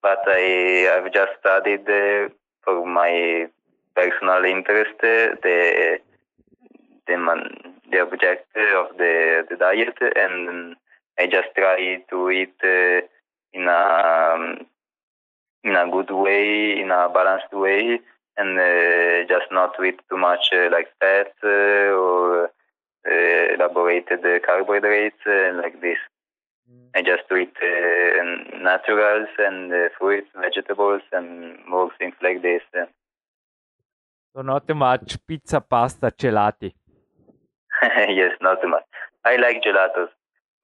but I, I've just studied uh, for my personal interest uh, the the, man, the object of the, the diet, and I just try to eat uh, in a um, in a good way, in a balanced way, and uh, just not to eat too much uh, like fat uh, or uh, elaborated uh, carbohydrates uh, like this. Mm. I just to eat uh, naturals and uh, fruits, vegetables, and more things like this. Uh. So not too much pizza, pasta, gelati. Yes, not too much. I like gelatos.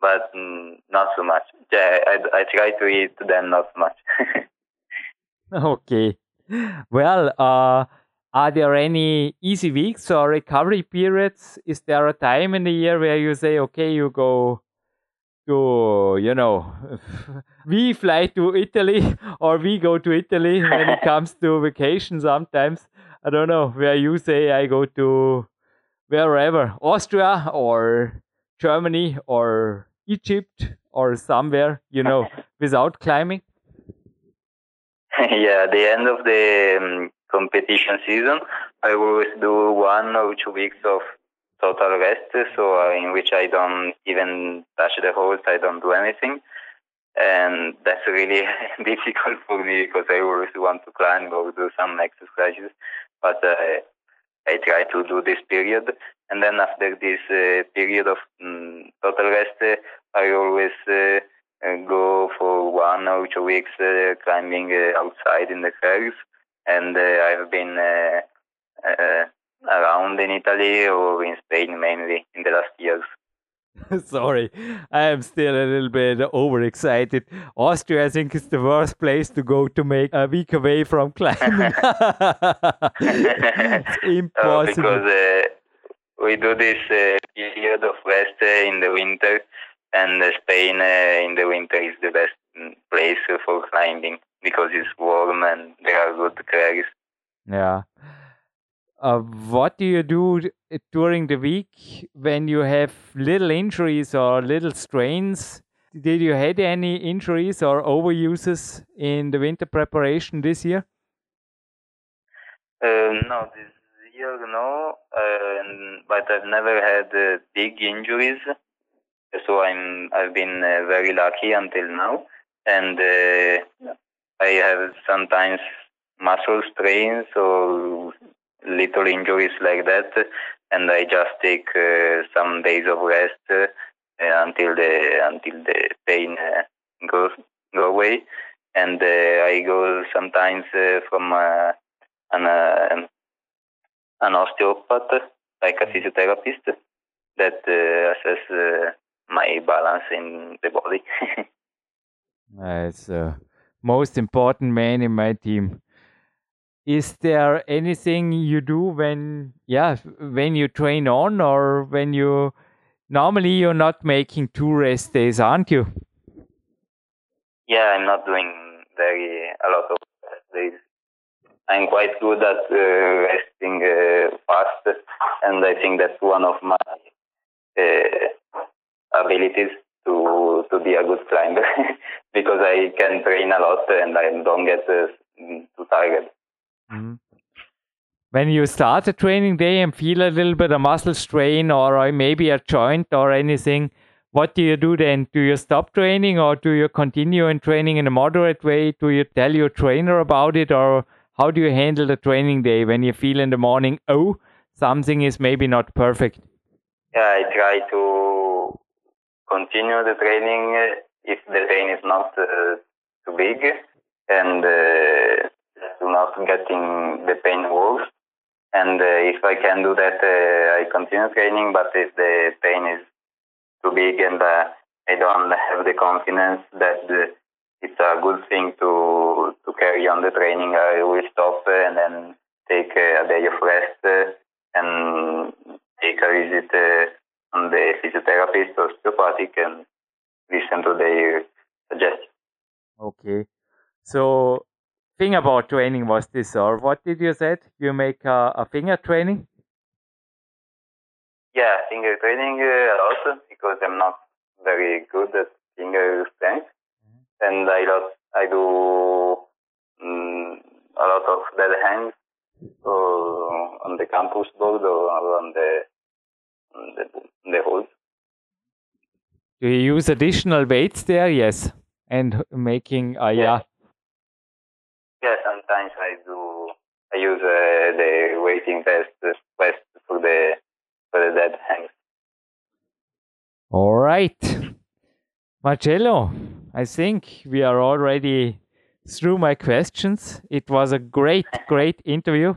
But mm, not so much. Yeah, I, I try to eat them not much. Okay. Well, uh, are there any easy weeks or recovery periods? Is there a time in the year where you say, okay, you go to, you know, we fly to Italy or we go to Italy when it comes to vacation sometimes? I don't know, where you say I go to wherever, Austria or Germany or Egypt or somewhere, you know, without climbing? Yeah, at the end of the um, competition season, I always do one or two weeks of total rest, so uh, in which I don't even touch the holes, I don't do anything. And that's really difficult for me because I always want to climb or do some exercises, but uh, I try to do this period. And then after this uh, period of um, total rest, uh, I always uh, go for one or two weeks uh, climbing uh, outside in the crags. And uh, I've been uh, uh, around in Italy or in Spain mainly in the last years. Sorry, I am still a little bit overexcited. Austria, I think, is the worst place to go to make a week away from climbing. It's impossible. Oh, because, uh, we do this uh, period of rest uh, in the winter, and uh, Spain uh, in the winter is the best place uh, for climbing because it's warm and there are good crags. Yeah. Uh, what do you do during the week when you have little injuries or little strains? Did you had any injuries or overuses in the winter preparation this year? Uh, no, this year no, uh, but I've never had uh, big injuries, so I'm I've been uh, very lucky until now, and uh, yeah. I have sometimes muscle strains or little injuries like that, and I just take uh, some days of rest uh, until the until the pain uh, goes go away, and uh, I go sometimes uh, from uh, an uh, an osteopath, like a physiotherapist, that uh, assess uh, my balance in the body. It's the most important man in my team. Is there anything you do when, yeah, when you train on, or when you normally you're not making two rest days, aren't you? Yeah, I'm not doing very a lot of rest days. I'm quite good at uh, resting uh, fast, and I think that's one of my uh, abilities to to be a good climber because I can train a lot and I don't get uh, too tired. Mm-hmm. When you start a training day and feel a little bit of muscle strain or maybe a joint or anything, what do you do then? Do you stop training, or do you continue in training in a moderate way? Do you tell your trainer about it, or how do you handle the training day when you feel in the morning, oh, something is maybe not perfect? Yeah, I try to continue the training if the pain is not uh, too big, and uh, to not getting the pain worse, and uh, if I can do that, uh, I continue training. But if the pain is too big and uh, I don't have the confidence that uh, it's a good thing to to carry on the training, I will stop and then take a day of rest and take a visit uh, on the physiotherapist or osteopathic and listen to their suggestions. Okay, so. Thing about training was this, or what did you said? You make a, a finger training? Yeah, finger training uh, also, because I'm not very good at finger strength, mm-hmm. and I lot I do um, a lot of dead hands, or on the campus board, or on the on the, the holes. Do you use additional weights there? Yes, and making uh, a yeah. yeah. Yeah, sometimes I do. I use uh, the weighting test test for the for the dead hands. All right, Marcello. I think we are already through my questions. It was a great, great interview,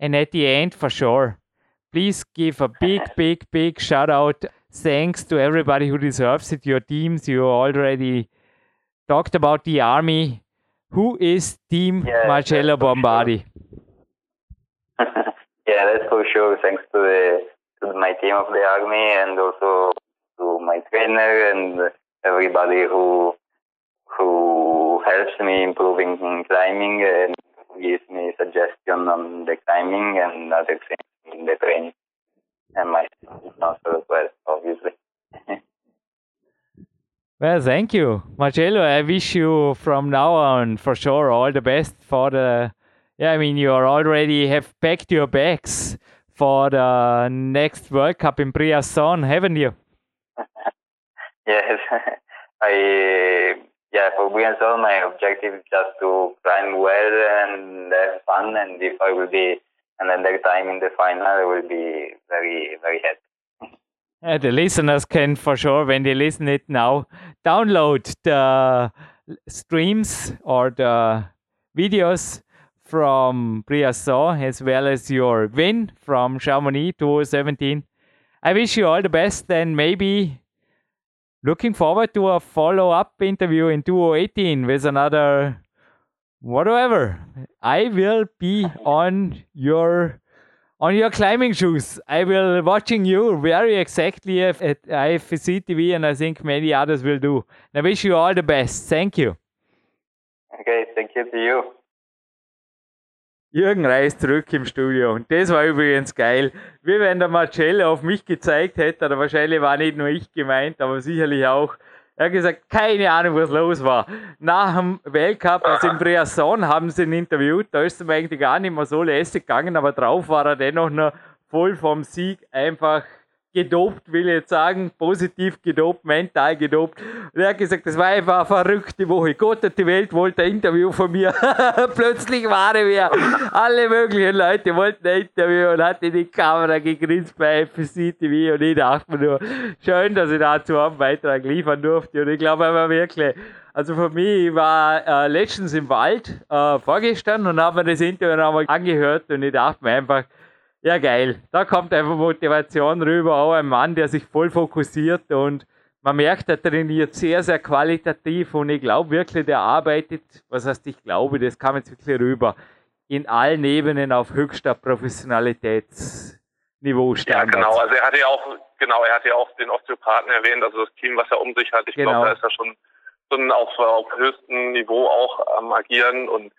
and at the end, for sure, please give a big, big, big shout out. Thanks to everybody who deserves it. Your teams. You already talked about the army. Who is Team yeah, Marcello Bombardi? Sure. Yeah, that's for sure. Thanks to, the, to my team of the Army, and also to my trainer and everybody who who helps me improving in climbing and gives me suggestions on the climbing and other things in the training. And my sponsor as well, obviously. Well, thank you, Marcello. I wish you from now on, for sure, all the best for the. Yeah, I mean, you are already have packed your bags for the next World Cup in Briançon, haven't you? Yes, I. Yeah, for Briançon, my objective is just to climb well and have fun. And if I will be another time in the final, I will be very, very happy. Uh, the listeners can, for sure, when they listen it now, download the streams or the videos from Briançon, as well as your win from Chamonix twenty seventeen. I wish you all the best, and maybe looking forward to a follow-up interview in twenty eighteen with another whatever. I will be on your... On your climbing shoes. I will watching you very exactly at I F S C T V, and I think many others will do. And I wish you all the best. Thank you. Okay, thank you to you. Jürgen Reis zurück im Studio. Und das war übrigens geil. Wie wenn der Marcello auf mich gezeigt hätte, oder wahrscheinlich war nicht nur ich gemeint, aber sicherlich auch. Er hat gesagt, keine Ahnung, was los war. Nach dem Weltcup, also im Briançon, haben sie ihn interviewt. Da ist ihm eigentlich gar nicht mehr so lässig gegangen, aber drauf war er dennoch noch voll vom Sieg, einfach gedopt, will ich jetzt sagen, positiv gedopt, mental gedopt. Und er hat gesagt, das war einfach eine verrückte Woche. Gott und die Welt wollte ein Interview von mir. Plötzlich waren wir, alle möglichen Leute wollten ein Interview und hat in die Kamera gegrinst bei F S C T V und ich dachte mir nur, schön, dass ich dazu einen Beitrag liefern durfte. Und ich glaube aber wirklich, also für mich, ich war äh, letztens im Wald äh, vorgestern und habe mir das Interview nochmal angehört und ich dachte mir einfach, ja, geil. Da kommt einfach Motivation rüber. Auch ein Mann, der sich voll fokussiert und man merkt, er trainiert sehr, sehr qualitativ und ich glaube wirklich, der arbeitet, was heißt ich glaube, das kam jetzt wirklich rüber, in allen Ebenen auf höchster Professionalitätsniveau stand. Ja, genau. Also er hatte ja auch, genau, er hatte ja auch den Osteopathen erwähnt, also das Team, was er um sich hat. Ich genau. glaube, da ist er schon, schon auf, auf höchstem Niveau auch am Agieren und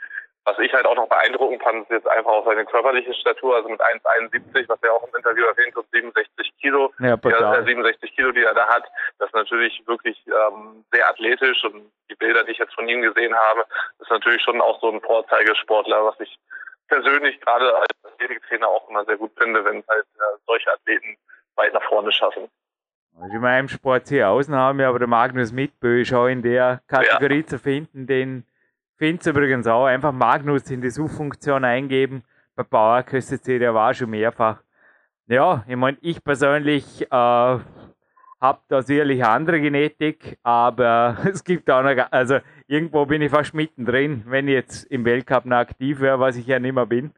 was ich halt auch noch beeindruckend fand, ist jetzt einfach auch seine körperliche Statur, also mit eins Komma einundsiebzig, was er auch im Interview erwähnt hat, siebenundsechzig Kilo, ja, die, siebenundsechzig Kilo, die er da hat, das ist natürlich wirklich ähm, sehr athletisch und die Bilder, die ich jetzt von ihm gesehen habe, ist natürlich schon auch so ein Vorzeigesportler, was ich persönlich gerade als Athletiktrainer auch immer sehr gut finde, wenn es halt äh, solche Athleten weit nach vorne schaffen. Also in meinem Sport hier Ausnahme, aber der Magnus Midtbø ist auch in der Kategorie ja. zu finden, den ich finde es übrigens auch, einfach Magnus in die Suchfunktion eingeben, bei PowerQuest, der war schon mehrfach. Ja, ich meine, ich persönlich äh, habe da sicherlich andere Genetik, aber es gibt auch noch, also irgendwo bin ich fast mittendrin, wenn ich jetzt im Weltcup noch aktiv wäre, was ich ja nicht mehr bin.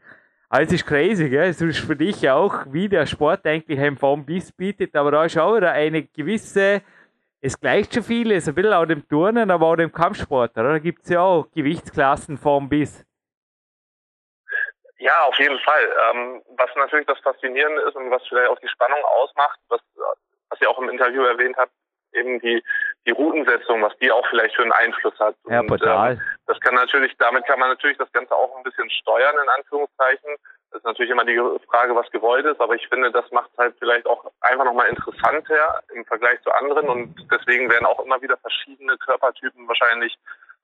Aber es ist crazy, gell? Es ist für dich auch, wie der Sport eigentlich einen vom Biss bietet, aber da ist auch wieder eine gewisse... Es gleicht schon vieles, ein bisschen auch dem Turnen, aber auch dem Kampfsport, oder? Da gibt es ja auch Gewichtsklassen vom bis. Ja, auf jeden Fall. Ähm, was natürlich das Faszinierende ist und was vielleicht auch die Spannung ausmacht, was, was ihr auch im Interview erwähnt habt, eben die, die Routensetzung, was die auch vielleicht für einen Einfluss hat. Ja, brutal. Ähm, das kann natürlich, damit kann man natürlich das Ganze auch ein bisschen steuern, in Anführungszeichen. Das ist natürlich immer die Frage, was gewollt ist, aber ich finde, das macht es halt vielleicht auch einfach nochmal interessanter im Vergleich zu anderen und deswegen werden auch immer wieder verschiedene Körpertypen wahrscheinlich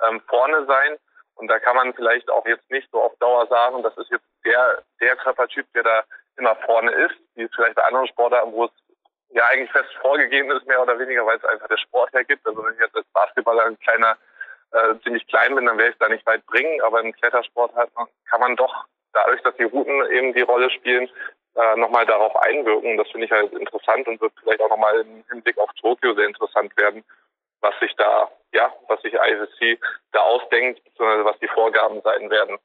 ähm, vorne sein und da kann man vielleicht auch jetzt nicht so auf Dauer sagen, das ist jetzt der der Körpertyp, der da immer vorne ist, wie es vielleicht bei anderen Sportarten, wo es ja eigentlich fest vorgegeben ist, mehr oder weniger, weil es einfach der Sport hergibt. Also wenn ich jetzt als Basketballer ein kleiner, äh, ziemlich klein bin, dann werde ich da nicht weit bringen, aber im Klettersport halt kann man doch dadurch, dass die Routen eben die Rolle spielen, äh, nochmal darauf einwirken. Das finde ich halt interessant und wird vielleicht auch nochmal im Hinblick auf Tokio sehr interessant werden, was sich da, ja, was sich I F S C da ausdenkt, beziehungsweise was die Vorgaben sein werden.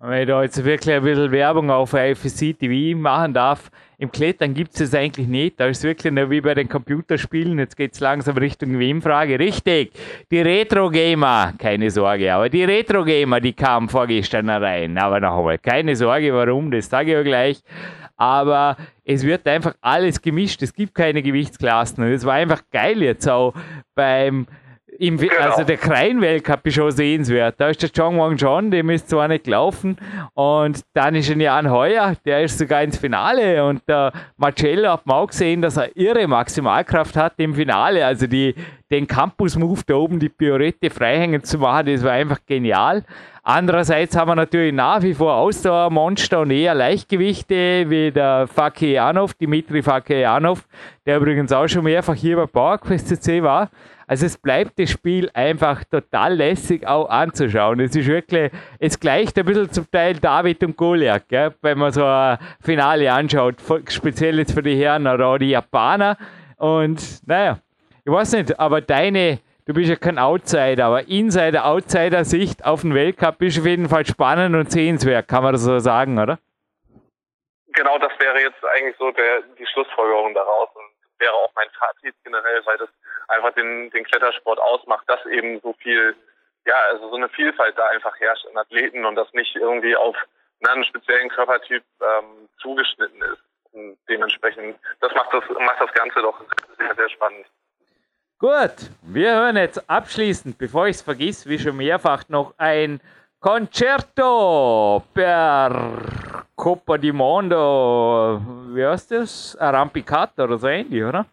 Wenn ich da jetzt wirklich ein bisschen Werbung auf I F S C T V machen darf, im Klettern gibt es das eigentlich nicht. Da ist es wirklich nur wie bei den Computerspielen. Jetzt geht es langsam Richtung Wem-Frage. Richtig, die Retro-Gamer, keine Sorge, aber die Retro-Gamer, die kamen vorgestern rein. Aber noch einmal, keine Sorge, warum, das sage ich ja gleich. Aber es wird einfach alles gemischt. Es gibt keine Gewichtsklassen. Und es war einfach geil jetzt auch beim... Im, genau. Also der Krain-Weltcup ist schon sehenswert. Da ist der Jongwon Chon, dem ist zwar nicht gelaufen. Und dann ist ein Jan Hojer, der ist sogar ins Finale. Und der Marcello hat man auch gesehen, dass er irre Maximalkraft hat im Finale. Also die, den Campus-Move da oben, die Piorette freihängend zu machen, das war einfach genial. Andererseits haben wir natürlich nach wie vor Ausdauermonster und eher Leichtgewichte wie der Faki Janov, Dimitri Faki Janov, der übrigens auch schon mehrfach hier bei PowerQuest C C war. Also es bleibt das Spiel einfach total lässig auch anzuschauen. Es ist wirklich, es gleicht ein bisschen zum Teil David und Goliath, gell? Wenn man so ein Finale anschaut, speziell jetzt für die Herren oder auch die Japaner. Und naja, ich weiß nicht, aber deine... Du bist ja kein Outsider, aber Insider-Outsider-Sicht auf den Weltcup ist auf jeden Fall spannend und sehenswert, kann man das so sagen, oder? Genau, das wäre jetzt eigentlich so der, die Schlussfolgerung daraus und wäre auch mein Fazit generell, weil das einfach den, den Klettersport ausmacht, dass eben so viel, ja, also so eine Vielfalt da einfach herrscht in Athleten und das nicht irgendwie auf einen speziellen Körpertyp ähm, zugeschnitten ist. Und dementsprechend, das macht das, macht das Ganze doch sehr, sehr spannend. Gut, wir hören jetzt abschließend, bevor ich es vergiss, wie schon mehrfach noch ein Concerto per Coppa di Mondo, wie heißt das? Arrampicato oder so ähnlich, oder?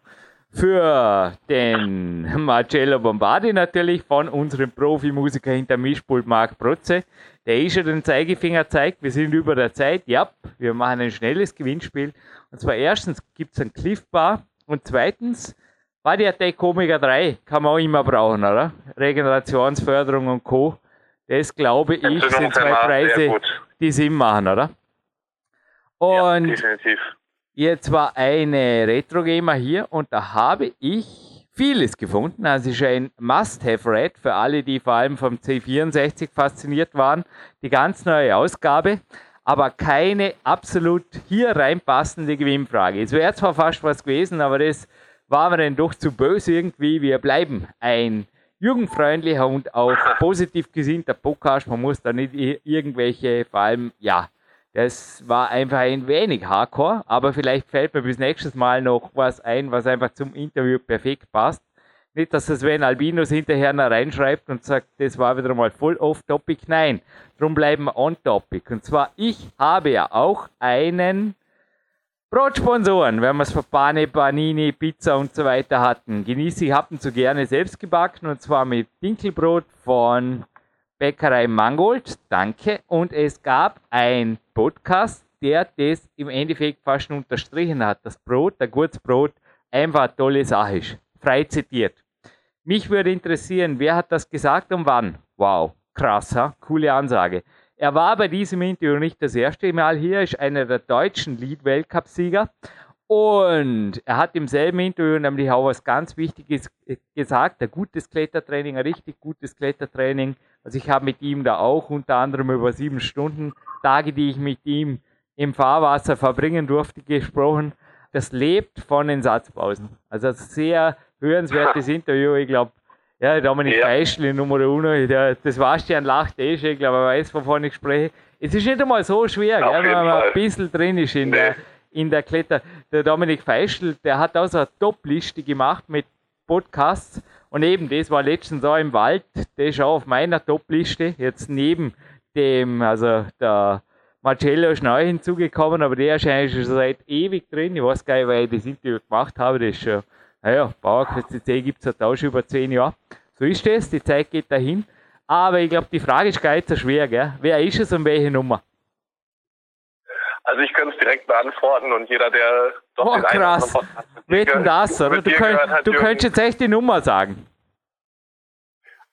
Für den Marcello Bombardi natürlich, von unserem Profimusiker hinter Mischpult Marc Protze. Der ist ja den Zeigefinger zeigt, wir sind über der Zeit, ja, wir machen ein schnelles Gewinnspiel. Und zwar erstens gibt es einen Cliff Bar und zweitens war der Tech Omega drei, kann man auch immer brauchen, oder? Regenerationsförderung und Co. Das, glaube ich, sind zwei Preise, die Sinn machen, oder? Und ja, definitiv. Jetzt war eine Retro-Gamer hier und da habe ich vieles gefunden. Also es ist ein Must-Have-Read für alle, die vor allem vom C vierundsechzig fasziniert waren. Die ganz neue Ausgabe, aber keine absolut hier reinpassende Gewinnfrage. Es wäre zwar fast was gewesen, aber das waren wir denn doch zu böse irgendwie. Wir bleiben ein jugendfreundlicher und auch positiv gesinnter Podcast. Man muss da nicht irgendwelche, vor allem, ja, das war einfach ein wenig Hardcore, aber vielleicht fällt mir bis nächstes Mal noch was ein, was einfach zum Interview perfekt passt. Nicht, dass das Sven Albinus hinterher noch reinschreibt und sagt, das war wieder mal voll off-topic. Nein, darum bleiben wir on-topic. Und zwar, ich habe ja auch einen Brotsponsoren, wenn wir es von Pane, Panini, Pizza und so weiter hatten. Genieße ich, hab ihn so gerne selbst gebacken, und zwar mit Dinkelbrot von Bäckerei Mangold. Danke. Und es gab einen Podcast, der das im Endeffekt fast schon unterstrichen hat. Das Brot, ein gutes Brot, einfach eine tolle Sache ist. Frei zitiert. Mich würde interessieren, wer hat das gesagt und wann? Wow, krass, ha? Coole Ansage. Er war bei diesem Interview nicht das erste Mal hier, ist einer der deutschen Lead-Weltcup-Sieger, und er hat im selben Interview nämlich auch was ganz Wichtiges gesagt, ein gutes Klettertraining, ein richtig gutes Klettertraining. Also ich habe mit ihm da auch unter anderem über sieben Stunden Tage, die ich mit ihm im Fahrwasser verbringen durfte, gesprochen. Das lebt von den Satzpausen. Also ein sehr hörenswertes Interview, ich glaube. Ja, Dominic Feischl, Nummer eins, der, das war's ja ein Lacht, eh schon, ich glaube, er weiß, wovon ich spreche. Es ist nicht einmal so schwer, gell, wenn man ein bisschen drin ist in, nee. der, in der Kletter. Der Dominic Feischl, der hat auch so eine Top-Liste gemacht mit Podcasts, und eben, das war letztens auch im Wald, der ist auch auf meiner Top-Liste, jetzt neben dem, also der Marcello ist neu hinzugekommen, aber der ist eigentlich schon seit ewig drin, ich weiß gar nicht, weil ich das Interview gemacht habe, das ist schon... Naja, PowerQuest gibt es ja auch schon über zehn Jahre. So ist es, die Zeit geht dahin. Aber ich glaube, die Frage ist gar nicht so schwer, gell? Wer ist es und welche Nummer? Also ich kann es direkt beantworten, und jeder, der doch oh, den krass. Wetten das, oder? Du, könnt, hat, du könntest jetzt echt die Nummer sagen.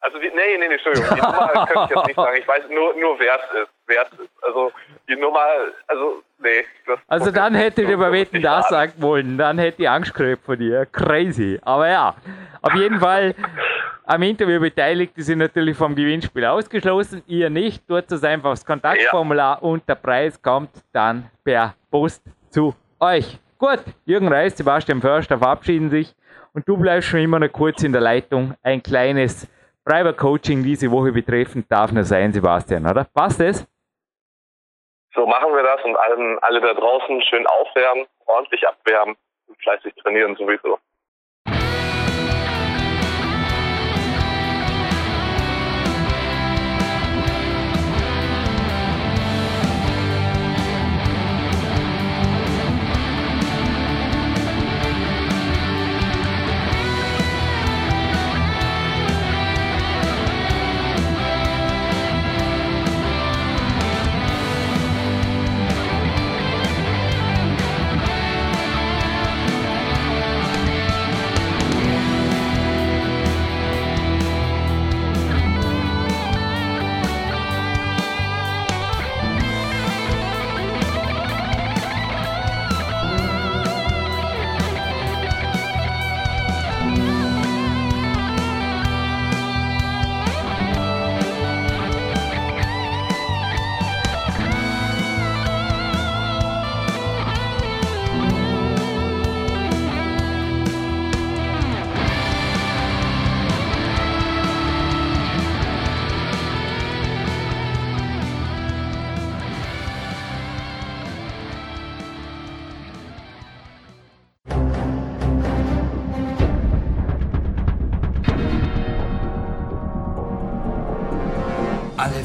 Also, die, nee, nee, nee, Entschuldigung, die Nummer könnte ich jetzt nicht sagen. Ich weiß nur, nur wer es ist, wer es ist. Also, die Nummer, also, nee. Das also, dann hätte ich über Wetten das sagen wollen, dann hätte ich Angst gekriegt von dir. Crazy. Aber ja, auf jeden Fall, am Interview Beteiligte sind natürlich vom Gewinnspiel ausgeschlossen, ihr nicht. Tut es einfach das Kontaktformular, ja, und der Preis kommt dann per Post zu euch. Gut, Jürgen Reis, Sebastian Förster verabschieden sich, und du bleibst schon immer noch kurz in der Leitung. Ein kleines Private Coaching diese Woche betreffend darf nur sein, Sebastian, oder? Passt das? So machen wir das, und allen, alle da draußen schön aufwärmen, ordentlich abwärmen und fleißig trainieren sowieso. alle